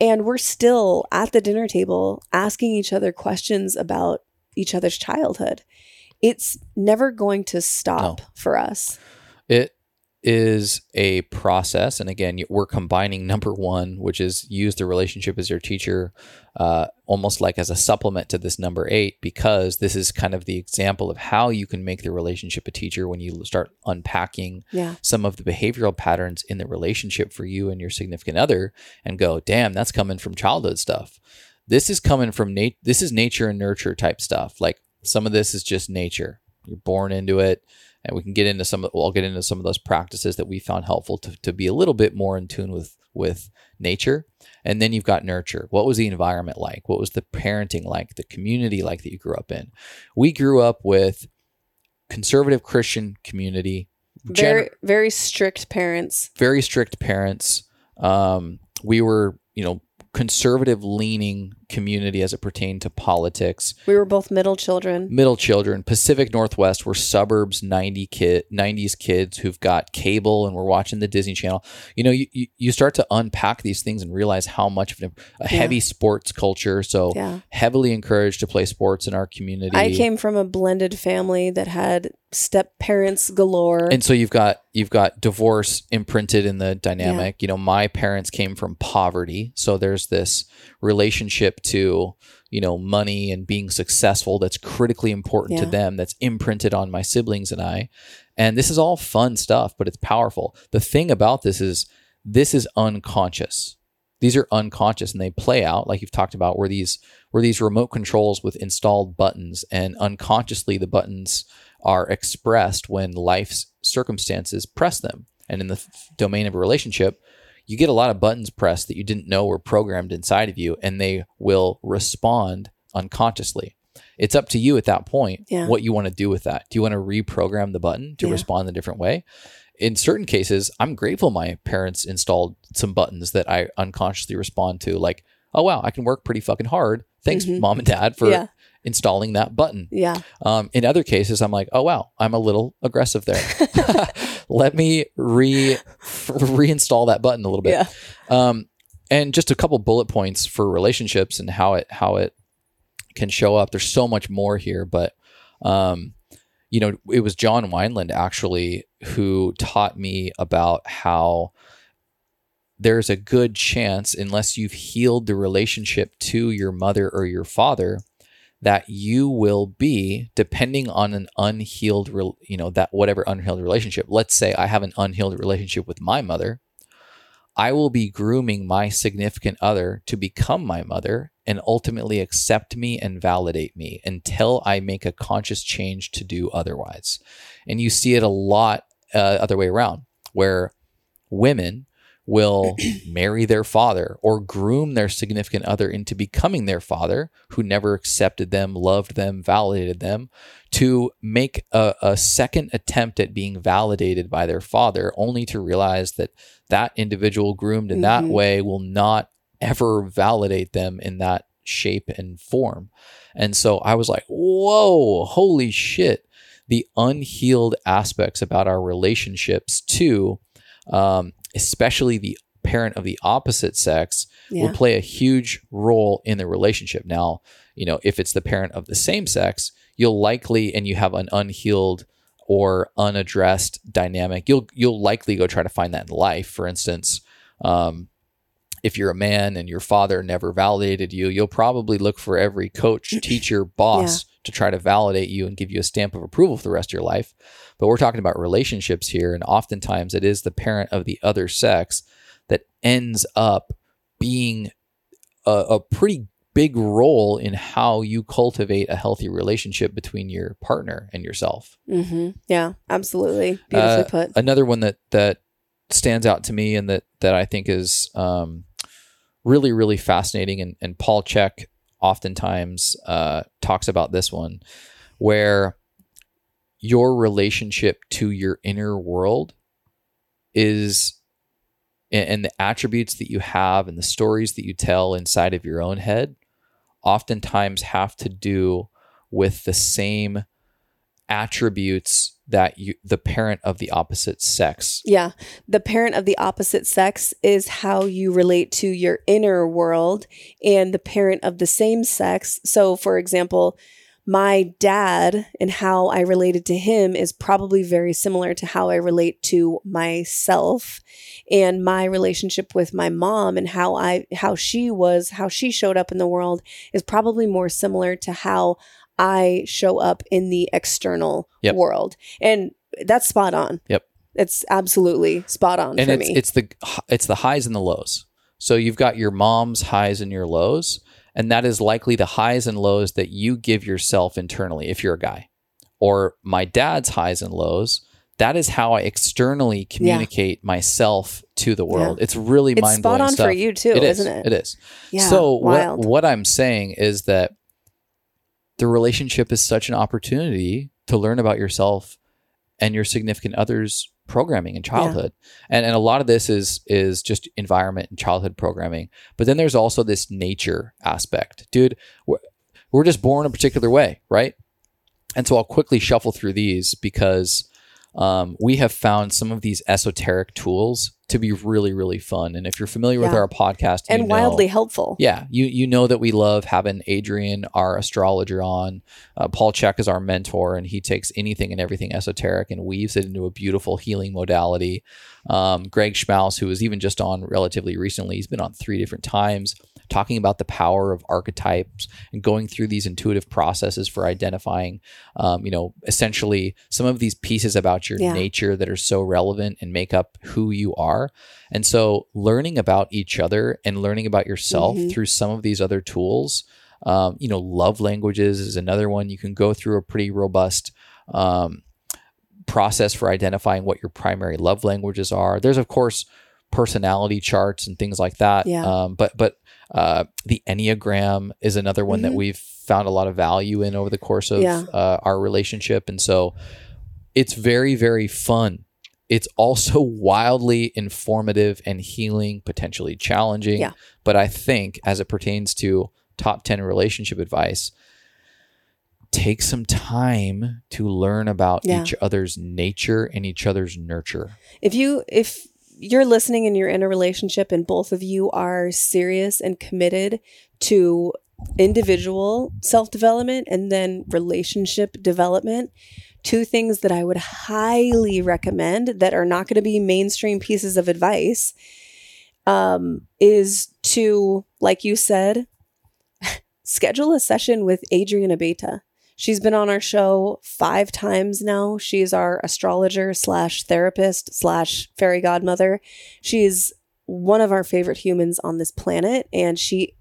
and we're still at the dinner table asking each other questions about each other's childhood. It's never going to stop no. for us. It is a process. And again, we're combining number one, which is use the relationship as your teacher, uh, almost like as a supplement to this number eight, because this is kind of the example of how you can make the relationship a teacher when you start unpacking yeah. some of the behavioral patterns in the relationship for you and your significant other and go, damn, that's coming from childhood stuff. This is coming from, nat- this is nature and nurture type stuff. Like some of this is just nature. You're born into it. And we can get into some, well, I'll get into some of those practices that we found helpful to, to be a little bit more in tune with, with nature. And then you've got nurture. What was the environment like? What was the parenting like? The community like that you grew up in? We grew up with conservative Christian community. Very, gen- very strict parents. Very strict parents. Um, we were, you know, conservative leaning community as it pertained to politics. We were both middle children. Middle children. Pacific Northwest were suburbs, ninety kid, nineties kids who've got cable and we're watching the Disney Channel. You know, you, you start to unpack these things and realize how much of a yeah. heavy sports culture. So yeah. heavily encouraged to play sports in our community. I came from a blended family that had step parents galore. And so you've got you've got divorce imprinted in the dynamic. Yeah. You know, my parents came from poverty. So there's this relationship to, you know, money and being successful that's critically important yeah. to them, that's imprinted on my siblings and I. And this is all fun stuff, but it's powerful. The thing about this is this is unconscious. These are unconscious and they play out, like you've talked about, where these where these remote controls with installed buttons, and unconsciously the buttons are expressed when life's circumstances press them. And in the f- domain of a relationship, you get a lot of buttons pressed that you didn't know were programmed inside of you, and they will respond unconsciously. It's up to you at that point yeah. what you want to do with that. Do you want to reprogram the button to yeah. respond a different way? In certain cases, I'm grateful my parents installed some buttons that I unconsciously respond to, like, oh, wow, I can work pretty fucking hard. Thanks, mm-hmm. mom and dad, for yeah. installing that button. Yeah. Um, in other cases, I'm like, oh, wow, I'm a little aggressive there. Let me re reinstall that button a little bit. Yeah. Um, and just a couple bullet points for relationships and how it how it can show up. There's so much more here, but um, you know, it was John Wineland actually who taught me about how there's a good chance, unless you've healed the relationship to your mother or your father, that you will be, depending on an unhealed, re- you know, that whatever unhealed relationship. Let's say I have an unhealed relationship with my mother. I will be grooming my significant other to become my mother and ultimately accept me and validate me until I make a conscious change to do otherwise. And you see it a lot uh, other way around, where women will marry their father or groom their significant other into becoming their father, who never accepted them, loved them, validated them, to make a, a second attempt at being validated by their father, only to realize that that individual groomed in mm-hmm. that way will not ever validate them in that shape and form. And so I was like, whoa, holy shit. The unhealed aspects about our relationships to um, especially the parent of the opposite sex yeah. will play a huge role in the relationship. Now, you know, if it's the parent of the same sex, you'll likely, and you have an unhealed or unaddressed dynamic, you'll you'll likely go try to find that in life. For instance, um, if you're a man and your father never validated you, you'll probably look for every coach, teacher, boss yeah. to try to validate you and give you a stamp of approval for the rest of your life. But we're talking about relationships here. And oftentimes it is the parent of the other sex that ends up being a, a pretty big role in how you cultivate a healthy relationship between your partner and yourself. Mm-hmm. Yeah, absolutely. Beautifully uh, put. Another one that, that stands out to me and that, that I think is um, really, really fascinating. And, and Paul Chek oftentimes uh, talks about this one, where your relationship to your inner world is, and the attributes that you have and the stories that you tell inside of your own head oftentimes have to do with the same attributes that you, the parent of the opposite sex. Yeah. The parent of the opposite sex is how you relate to your inner world and the parent of the same sex. So for example, my dad and how I related to him is probably very similar to how I relate to myself, and my relationship with my mom and how I, how she was, how she showed up in the world is probably more similar to how I show up in the external yep. world. And that's spot on. Yep. It's absolutely spot on and for it's, me. It's the, it's the highs and the lows. So you've got your mom's highs and your lows, and that is likely the highs and lows that you give yourself internally if you're a guy. Or my dad's highs and lows, that is how I externally communicate yeah. myself to the world. Yeah. It's really mind-blowing stuff. It's spot on stuff. For you too, it is, isn't it? It is. Yeah, so what, what I'm saying is that the relationship is such an opportunity to learn about yourself and your significant other's programming in childhood. Yeah. And and a lot of this is is just environment and childhood programming. But then there's also this nature aspect. Dude, we're, we're just born a particular way, right? And so I'll quickly shuffle through these because um, we have found some of these esoteric tools to be really, really fun. And if you're familiar yeah. with our podcast, and you know, wildly helpful. Yeah. You you know that we love having Adrian, our astrologer, on. Uh, Paul Chek is our mentor, and he takes anything and everything esoteric and weaves it into a beautiful healing modality. Um, Greg Schmaus, who was even just on relatively recently, he's been on three different times, talking about the power of archetypes and going through these intuitive processes for identifying, um, you know, essentially some of these pieces about your yeah. nature that are so relevant and make up who you are. And so learning about each other and learning about yourself mm-hmm. through some of these other tools, um, you know, love languages is another one. You can go through a pretty robust um, process for identifying what your primary love languages are. There's, of course, personality charts and things like that. Yeah. Um, but but uh, the Enneagram is another one mm-hmm. that we've found a lot of value in over the course of yeah. uh, our relationship. And so it's very, very fun. It's also wildly informative and healing, potentially challenging. Yeah. But I think as it pertains to top ten relationship advice, take some time to learn about yeah. each other's nature and each other's nurture. If you, if you're listening and you're in a relationship and both of you are serious and committed to individual self-development and then relationship development, two things that I would highly recommend that are not going to be mainstream pieces of advice um, is to, like you said, schedule a session with Adrian Abeta. She's been on our show five times now. She is our astrologer slash therapist slash fairy godmother. She is one of our favorite humans on this planet. And she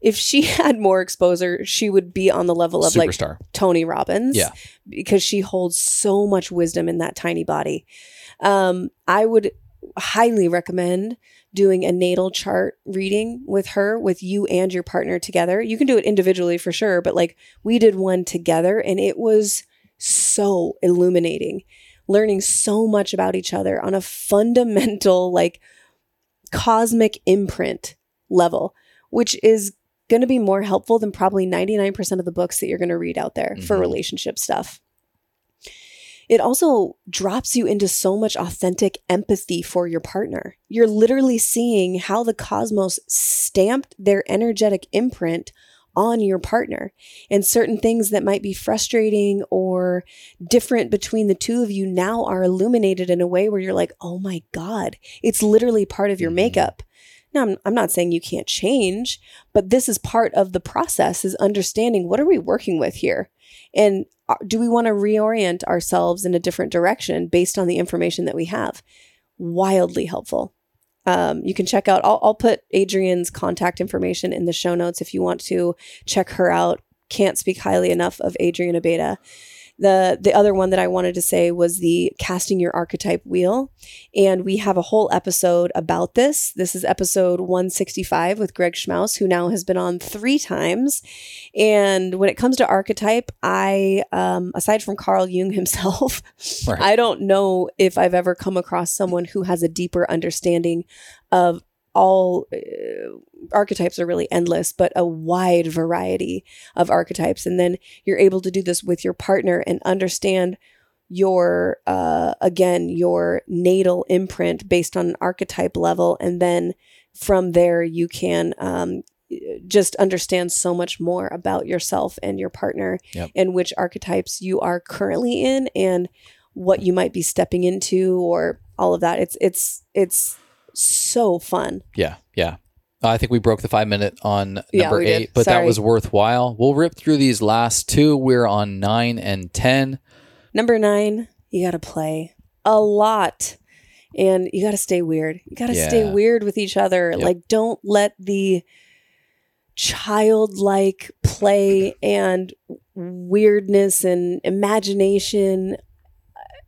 If she had more exposure, she would be on the level of Superstar. Like Tony Robbins yeah. because she holds so much wisdom in that tiny body. Um, I would highly recommend doing a natal chart reading with her, with you and your partner together. You can do it individually for sure, but like we did one together and it was so illuminating, learning so much about each other on a fundamental, like cosmic imprint level, which is going to be more helpful than probably ninety-nine percent of the books that you're going to read out there mm-hmm. for relationship stuff. It also drops you into so much authentic empathy for your partner. You're literally seeing how the cosmos stamped their energetic imprint on your partner, and certain things that might be frustrating or different between the two of you now are illuminated in a way where you're like, oh my God, it's literally part of your makeup. Now, I'm, I'm not saying you can't change, but this is part of the process, is understanding what are we working with here? And do we want to reorient ourselves in a different direction based on the information that we have? Wildly helpful. Um, you can check out, I'll, I'll put Adrian's contact information in the show notes if you want to check her out. Can't speak highly enough of Adrian Abeta. The the other one that I wanted to say was the casting your archetype wheel. And we have a whole episode about this. This is episode one sixty-five with Greg Schmaus, who now has been on three times. And when it comes to archetype, I, um, aside from Carl Jung himself, right. I don't know if I've ever come across someone who has a deeper understanding of all uh, archetypes are really endless, but a wide variety of archetypes. And then you're able to do this with your partner and understand your, uh, again, your natal imprint based on an archetype level. And then from there, you can um, just understand so much more about yourself and your partner yep. and which archetypes you are currently in and what you might be stepping into or all of that. It's, it's, it's, so fun. Yeah. Yeah. Uh, I think we broke the five minute on number yeah, eight, did. but Sorry. that was worthwhile. We'll rip through these last two. We're on nine and ten. Number nine, you got to play a lot and you got to stay weird. You got to yeah. stay weird with each other. Yep. Like, don't let the childlike play and weirdness and imagination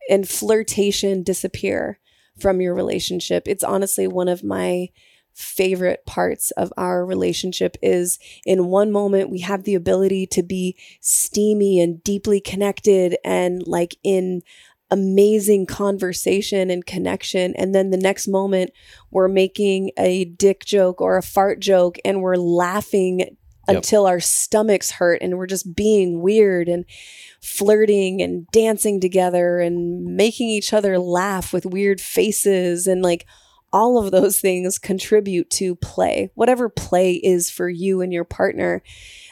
and flirtation disappear from your relationship. It's honestly one of my favorite parts of our relationship is in one moment we have the ability to be steamy and deeply connected and like in amazing conversation and connection. And then the next moment we're making a dick joke or a fart joke and we're laughing Yep. until our stomachs hurt and we're just being weird and flirting and dancing together and making each other laugh with weird faces. And like all of those things contribute to play, whatever play is for you and your partner.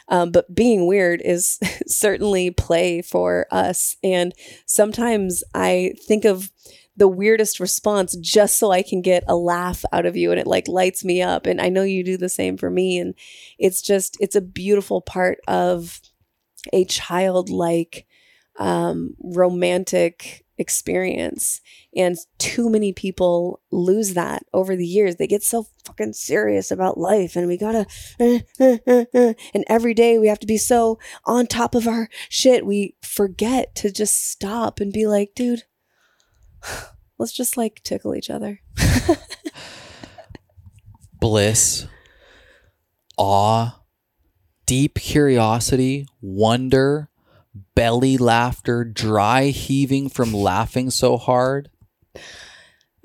Um, but being weird is certainly play for us. And sometimes I think of the weirdest response just so I can get a laugh out of you. And it like lights me up. And I know you do the same for me. And it's just, it's a beautiful part of a childlike, um, romantic experience. And too many people lose that over the years. They get so fucking serious about life and we gotta, uh, uh, uh, uh, and every day we have to be so on top of our shit. We forget to just stop and be like, dude, let's just like tickle each other. Bliss, awe, deep curiosity, wonder, belly laughter, dry heaving from laughing so hard.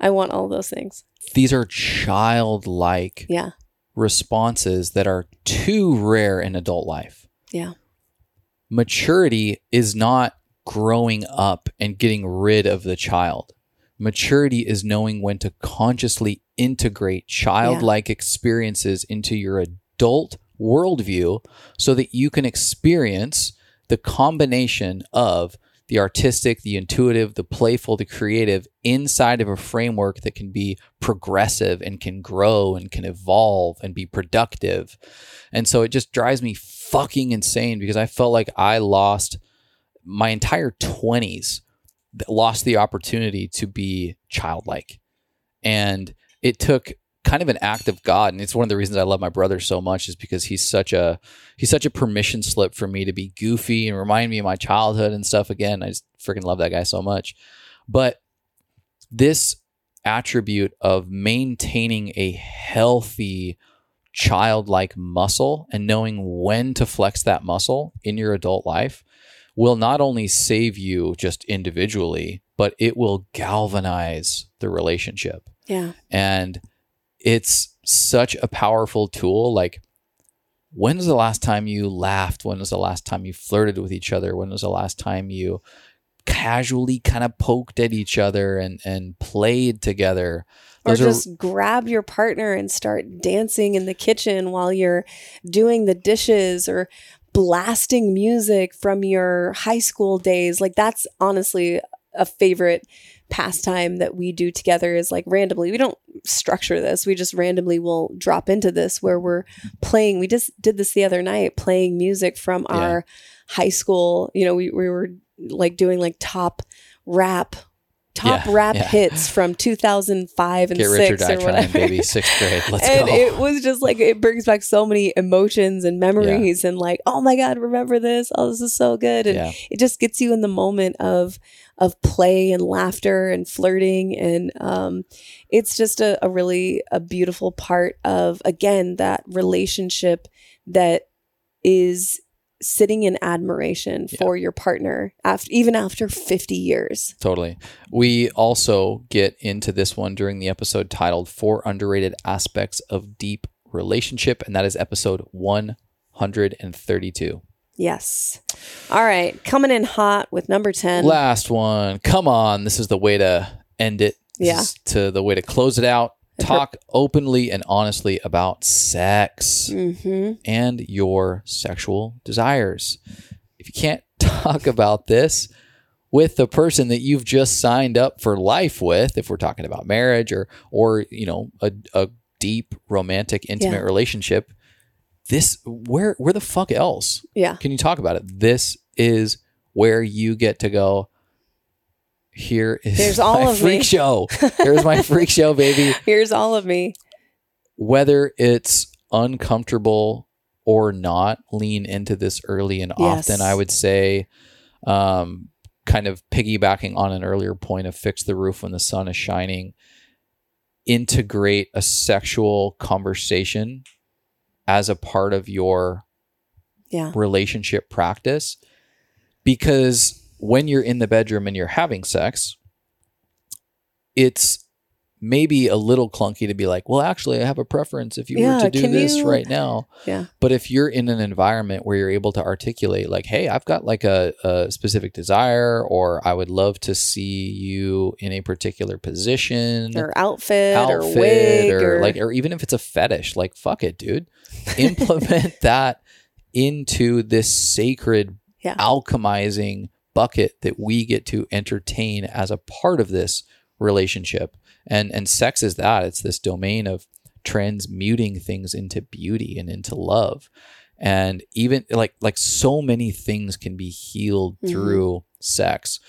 I want all those things. These are childlike yeah. responses that are too rare in adult life. Yeah. Maturity is not growing up and getting rid of the child. Maturity is knowing when to consciously integrate childlike yeah. experiences into your adult worldview so that you can experience the combination of the artistic, the intuitive, the playful, the creative inside of a framework that can be progressive and can grow and can evolve and be productive. And so it just drives me fucking insane because I felt like I lost my entire twenties, lost the opportunity to be childlike. And it took kind of an act of God. And it's one of the reasons I love my brother so much is because he's such a, he's such a permission slip for me to be goofy and remind me of my childhood and stuff. Again, I just freaking love that guy so much. But this attribute of maintaining a healthy childlike muscle and knowing when to flex that muscle in your adult life will not only save you just individually, but it will galvanize the relationship. Yeah. And it's such a powerful tool. Like, when was the last time you laughed? When was the last time you flirted with each other? When was the last time you casually kind of poked at each other and, and played together? Those or just are... grab your partner and start dancing in the kitchen while you're doing the dishes, or blasting music from your high school days. Like, that's honestly a favorite pastime that we do together, is like randomly, we don't structure this, we just randomly will drop into this where we're playing. We just did this the other night, playing music from yeah. our high school, you know, we, we were like doing like top rap, top yeah, rap yeah. hits from two thousand five and Get six or, or whatever. Trying, baby, sixth grade. Let's and go. It was just like, it brings back so many emotions and memories, yeah. and like, oh my God, remember this? Oh, this is so good. And yeah. it just gets you in the moment of, of play and laughter and flirting. And, um, it's just a, a really, a beautiful part of, again, that relationship that is sitting in admiration yeah. for your partner after, even after fifty years. Totally. We also get into this one during the episode titled Four Underrated Aspects of Deep Relationship. And that is episode one hundred thirty-two. Yes. All right. Coming in hot with number ten. Last one. Come on. This is the way to end it. This yeah. is to the way to close it out. Talk openly and honestly about sex mm-hmm. and your sexual desires. If you can't talk about this with the person that you've just signed up for life with, if we're talking about marriage or, or you know, a, a deep romantic, intimate yeah. relationship, this where where the fuck else? Yeah, can you talk about it? This is where you get to go. Here is Here's all my of freak me. show. Here's my freak show, baby. Here's all of me. Whether it's uncomfortable or not, lean into this early and yes. often. I would say, um, kind of piggybacking on an earlier point of fix the roof when the sun is shining, integrate a sexual conversation as a part of your yeah. relationship practice, because when you're in the bedroom and you're having sex, it's maybe a little clunky to be like, well, actually, I have a preference if you yeah, were to do this you... right now. Yeah. But if you're in an environment where you're able to articulate like, hey, I've got like a, a specific desire, or I would love to see you in a particular position or outfit, outfit or wig or, or like, or even if it's a fetish, like, fuck it, dude, implement that into this sacred yeah. alchemizing bucket that we get to entertain as a part of this relationship. And and sex is that. It's this domain of transmuting things into beauty and into love. And even like like so many things can be healed mm-hmm. through sex.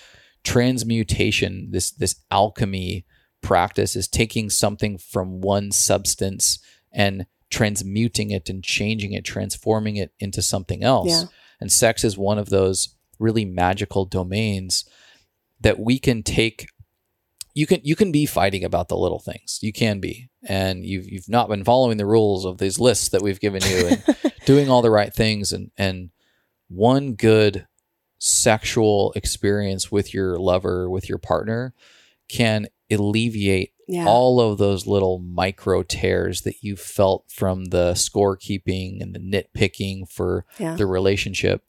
Transmutation, this this alchemy practice, is taking something from one substance and transmuting it and changing it, transforming it into something else. Yeah. And sex is one of those really magical domains that we can take. You can you can be fighting about the little things. You can be, and you've you've not been following the rules of these lists that we've given you, and doing all the right things. And and one good sexual experience with your lover, with your partner, can alleviate yeah. all of those little micro tears that you felt from the scorekeeping and the nitpicking for yeah. the relationship.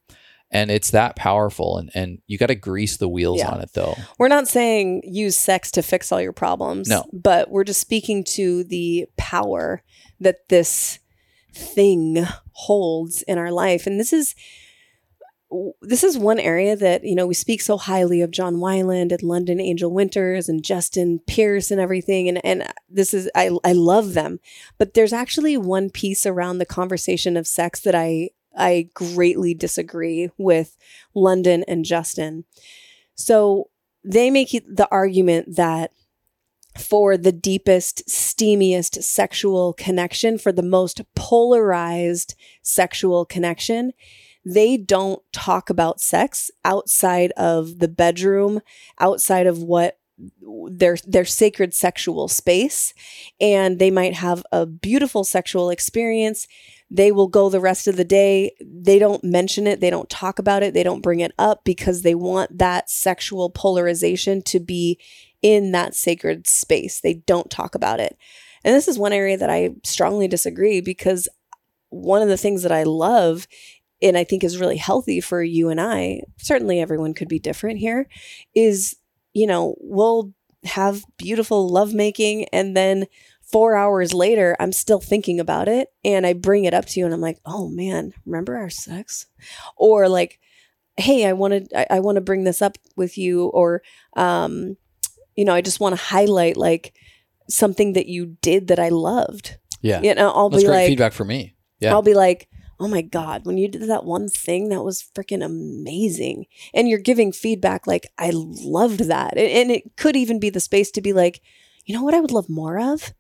And it's that powerful, and, and you got to grease the wheels yeah. on it, though. We're not saying use sex to fix all your problems. No. But we're just speaking to the power that this thing holds in our life. And this is this is one area that, you know, we speak so highly of John Wineland and London Angel Winters and Justin Pierce and everything. And, and this is, I, I love them. But there's actually one piece around the conversation of sex that I I greatly disagree with London and Justin. So they make the argument that for the deepest, steamiest sexual connection, for the most polarized sexual connection, they don't talk about sex outside of the bedroom, outside of what their their sacred sexual space, and they might have a beautiful sexual experience. They will go the rest of the day. They don't mention it. They don't talk about it. They don't bring it up because they want that sexual polarization to be in that sacred space. They don't talk about it. And this is one area that I strongly disagree, because one of the things that I love and I think is really healthy for you and I, certainly everyone could be different here, is, you know, we'll have beautiful lovemaking and then four hours later, I'm still thinking about it and I bring it up to you and I'm like, oh man, remember our sex? Or like, hey, I wanted, I, I want to bring this up with you. Or, um, you know, I just want to highlight like something that you did that I loved. Yeah. You know, I'll That's be great like, feedback for me. Yeah. I'll be like, oh my God, when you did that one thing, that was freaking amazing. And you're giving feedback like, I loved that. And, and it could even be the space to be like, you know what I would love more of?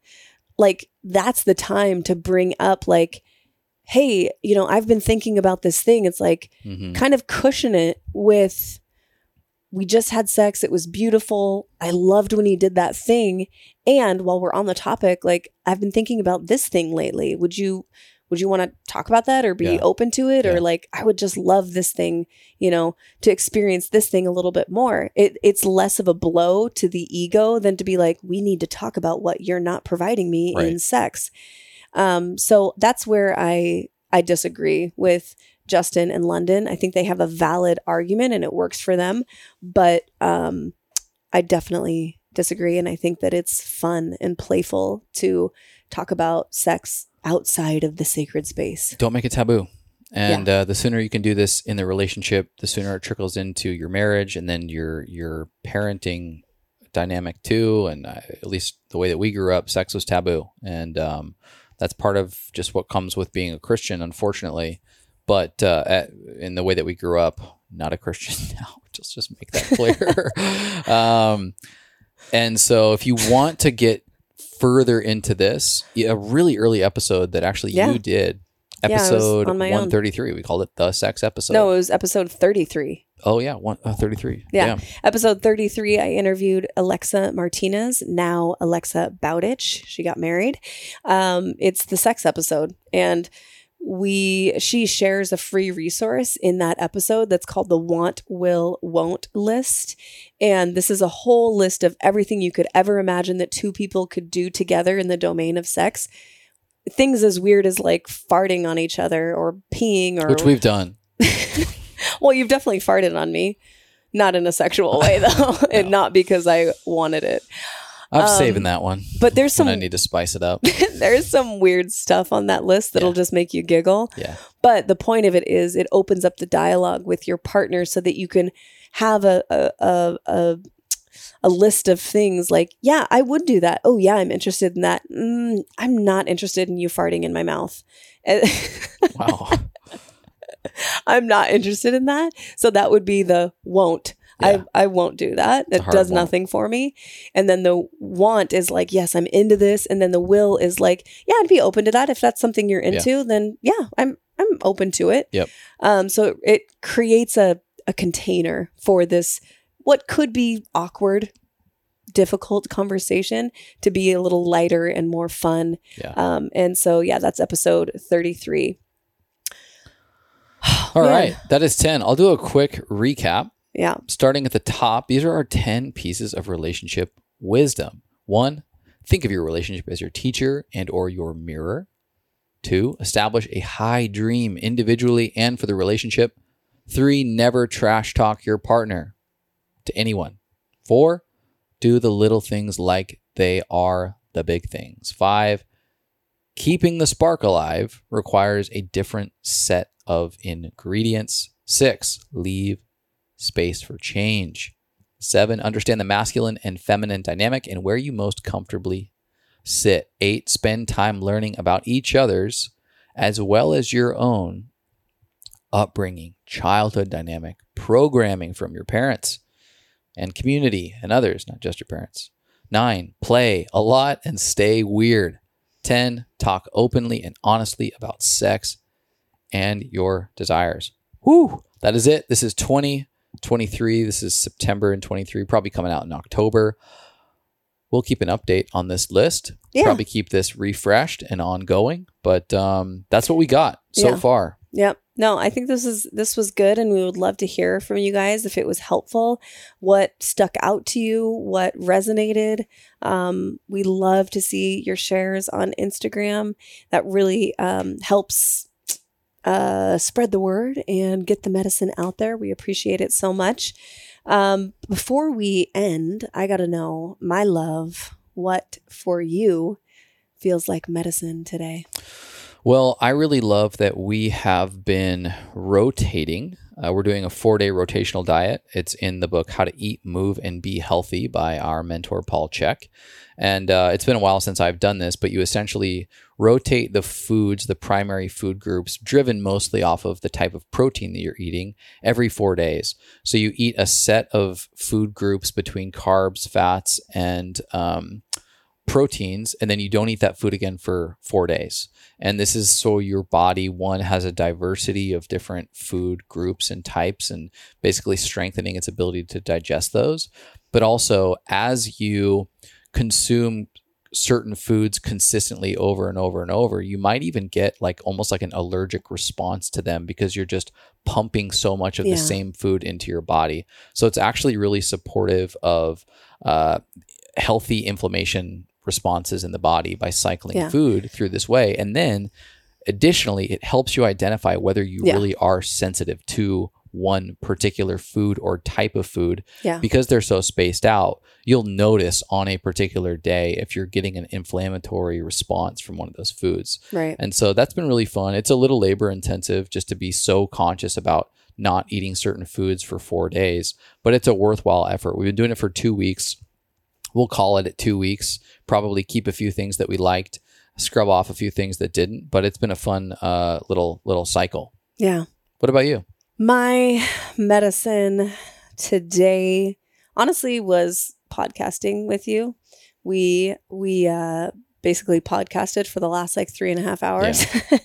Like, that's the time to bring up like, hey, you know, I've been thinking about this thing. It's like mm-hmm. kind of cushion it with, we just had sex. It was beautiful. I loved when you did that thing. And while we're on the topic, like I've been thinking about this thing lately. Would you, would you want to talk about that or be yeah. open to it? Yeah. Or like, I would just love this thing, you know, to experience this thing a little bit more. It, it's less of a blow to the ego than to be like, we need to talk about what you're not providing me right. in sex. Um, so that's where I, I disagree with Justin and London. I think they have a valid argument and it works for them, but um, I definitely disagree. And I think that it's fun and playful to talk about sex outside of the sacred space. Don't make it taboo. And yeah. uh, the sooner you can do this in the relationship, the sooner it trickles into your marriage and then your your parenting dynamic too. And uh, at least the way that we grew up, sex was taboo. And um, that's part of just what comes with being a Christian, unfortunately. But uh, at, in the way that we grew up, not a Christian now. Just, just make that clear. um, and so if you want to get further into this, a really early episode that actually yeah. you did, episode yeah, on one thirty-three. Own. We called it the sex episode. No, it was episode thirty-three. Oh yeah, one uh, thirty-three. Yeah, damn. Episode thirty-three. I interviewed Alexa Martinez, now Alexa Bowditch. She got married. Um, it's the sex episode, and we she shares a free resource in that episode that's called the Want, Will, Won't list. And this is a whole list of everything you could ever imagine that two people could do together in the domain of sex. Things as weird as like farting on each other or peeing or... Which we've done. Well, you've definitely farted on me. Not in a sexual way though. No. And not because I wanted it. I'm um, saving that one. But there's some... I need to spice it up. There's some weird stuff on that list that'll yeah. just make you giggle. Yeah. But the point of it is it opens up the dialogue with your partner so that you can have a a a, a, a list of things like, yeah, I would do that. Oh, yeah, I'm interested in that. Mm, I'm not interested in you farting in my mouth. Wow. I'm not interested in that. So that would be the won't. Yeah. I, I won't do that. That does won't. Nothing for me. And then the want is like, yes, I'm into this. And then the will is like, yeah, I'd be open to that. If that's something you're into, yeah. then yeah, I'm I'm open to it. Yep. Um. So it creates a, a container for this, what could be awkward, difficult conversation to be a little lighter and more fun. Yeah. Um. And so, yeah, that's episode thirty-three. All Man. Right. That is ten. I'll do a quick recap. Yeah. Starting at the top, these are our ten pieces of relationship wisdom. One, think of your relationship as your teacher and or your mirror. Two, establish a high dream individually and for the relationship. Three, never trash talk your partner to anyone. Four, do the little things like they are the big things. Five, keeping the spark alive requires a different set of ingredients. Six, leave space for change. Seven, understand the masculine and feminine dynamic and where you most comfortably sit. Eight, spend time learning about each other's as well as your own upbringing, childhood dynamic, programming from your parents and community and others, not just your parents. Nine, play a lot and stay weird. Ten, talk openly and honestly about sex and your desires. Whoo, that is it. This is twenty twenty-three. This is September in twenty-three, probably coming out in October. We'll keep an update on this list. Yeah. Probably keep this refreshed and ongoing, but um, that's what we got so yeah. far. Yep. No, I think this is this was good, and we would love to hear from you guys if it was helpful, what stuck out to you, what resonated. Um, we love to see your shares on Instagram. That really um, helps uh, spread the word and get the medicine out there. We appreciate it so much. Um, before we end, I got to know, my love, what for you feels like medicine today? Well, I really love that we have been rotating. Uh, we're doing a four-day rotational diet. It's in the book, How to Eat, Move, and Be Healthy by our mentor, Paul Chek. And uh, it's been a while since I've done this, but you essentially rotate the foods, the primary food groups, driven mostly off of the type of protein that you're eating every four days. So you eat a set of food groups between carbs, fats, and um, proteins, and then you don't eat that food again for four days. And this is so your body, one, has a diversity of different food groups and types, and basically strengthening its ability to digest those. But also, as you consume certain foods consistently over and over and over, you might even get like almost like an allergic response to them because you're just pumping so much of yeah. the same food into your body. So it's actually really supportive of uh, healthy inflammation responses in the body by cycling yeah. food through this way. And then additionally, it helps you identify whether you yeah. really are sensitive to one particular food or type of food. Yeah. Because they're so spaced out, you'll notice on a particular day if you're getting an inflammatory response from one of those foods. Right. And so that's been really fun. It's a little labor intensive just to be so conscious about not eating certain foods for four days, but it's a worthwhile effort. We've been doing it for two weeks. We'll call it at two weeks, probably keep a few things that we liked, scrub off a few things that didn't, but it's been a fun uh, little little cycle. Yeah. What about you? My medicine today, honestly, was podcasting with you. We we uh, basically podcasted for the last like three and a half hours yeah.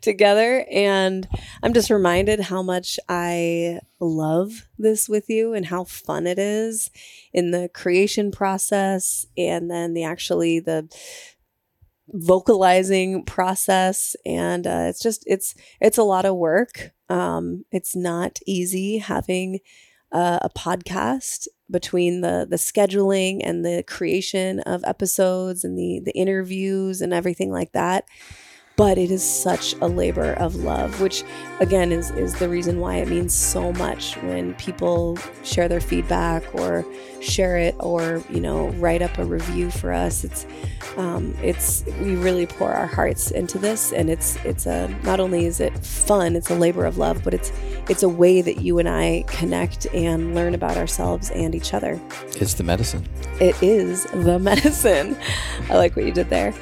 together. And I'm just reminded how much I love this with you and how fun it is in the creation process. And then the actually the vocalizing process. And uh, it's just, it's, it's a lot of work. Um, it's not easy having uh, a podcast between the the scheduling and the creation of episodes and the the interviews and everything like that. But it is such a labor of love, which again is is the reason why it means so much when people share their feedback or share it or, you know, write up a review for us. It's um, it's we really pour our hearts into this, and it's it's a not only is it fun, it's a labor of love, but it's it's a way that you and I connect and learn about ourselves and each other. It's the medicine. It is the medicine. I like what you did there.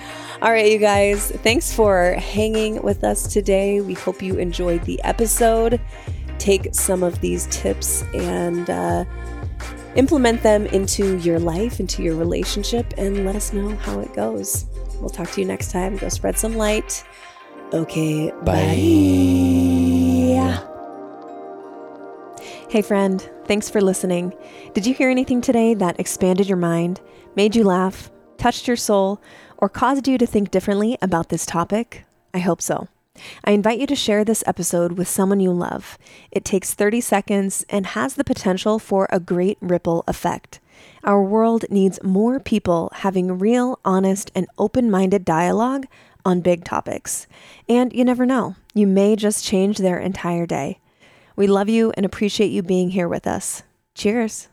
All right, you guys, thanks for hanging with us today. We hope you enjoyed the episode. Take some of these tips and uh, implement them into your life, into your relationship, and let us know how it goes. We'll talk to you next time. Go spread some light. Okay, bye. bye. Hey, friend, thanks for listening. Did you hear anything today that expanded your mind, made you laugh, touched your soul, or caused you to think differently about this topic? I hope so. I invite you to share this episode with someone you love. It takes thirty seconds and has the potential for a great ripple effect. Our world needs more people having real, honest, and open-minded dialogue on big topics. And you never know, you may just change their entire day. We love you and appreciate you being here with us. Cheers.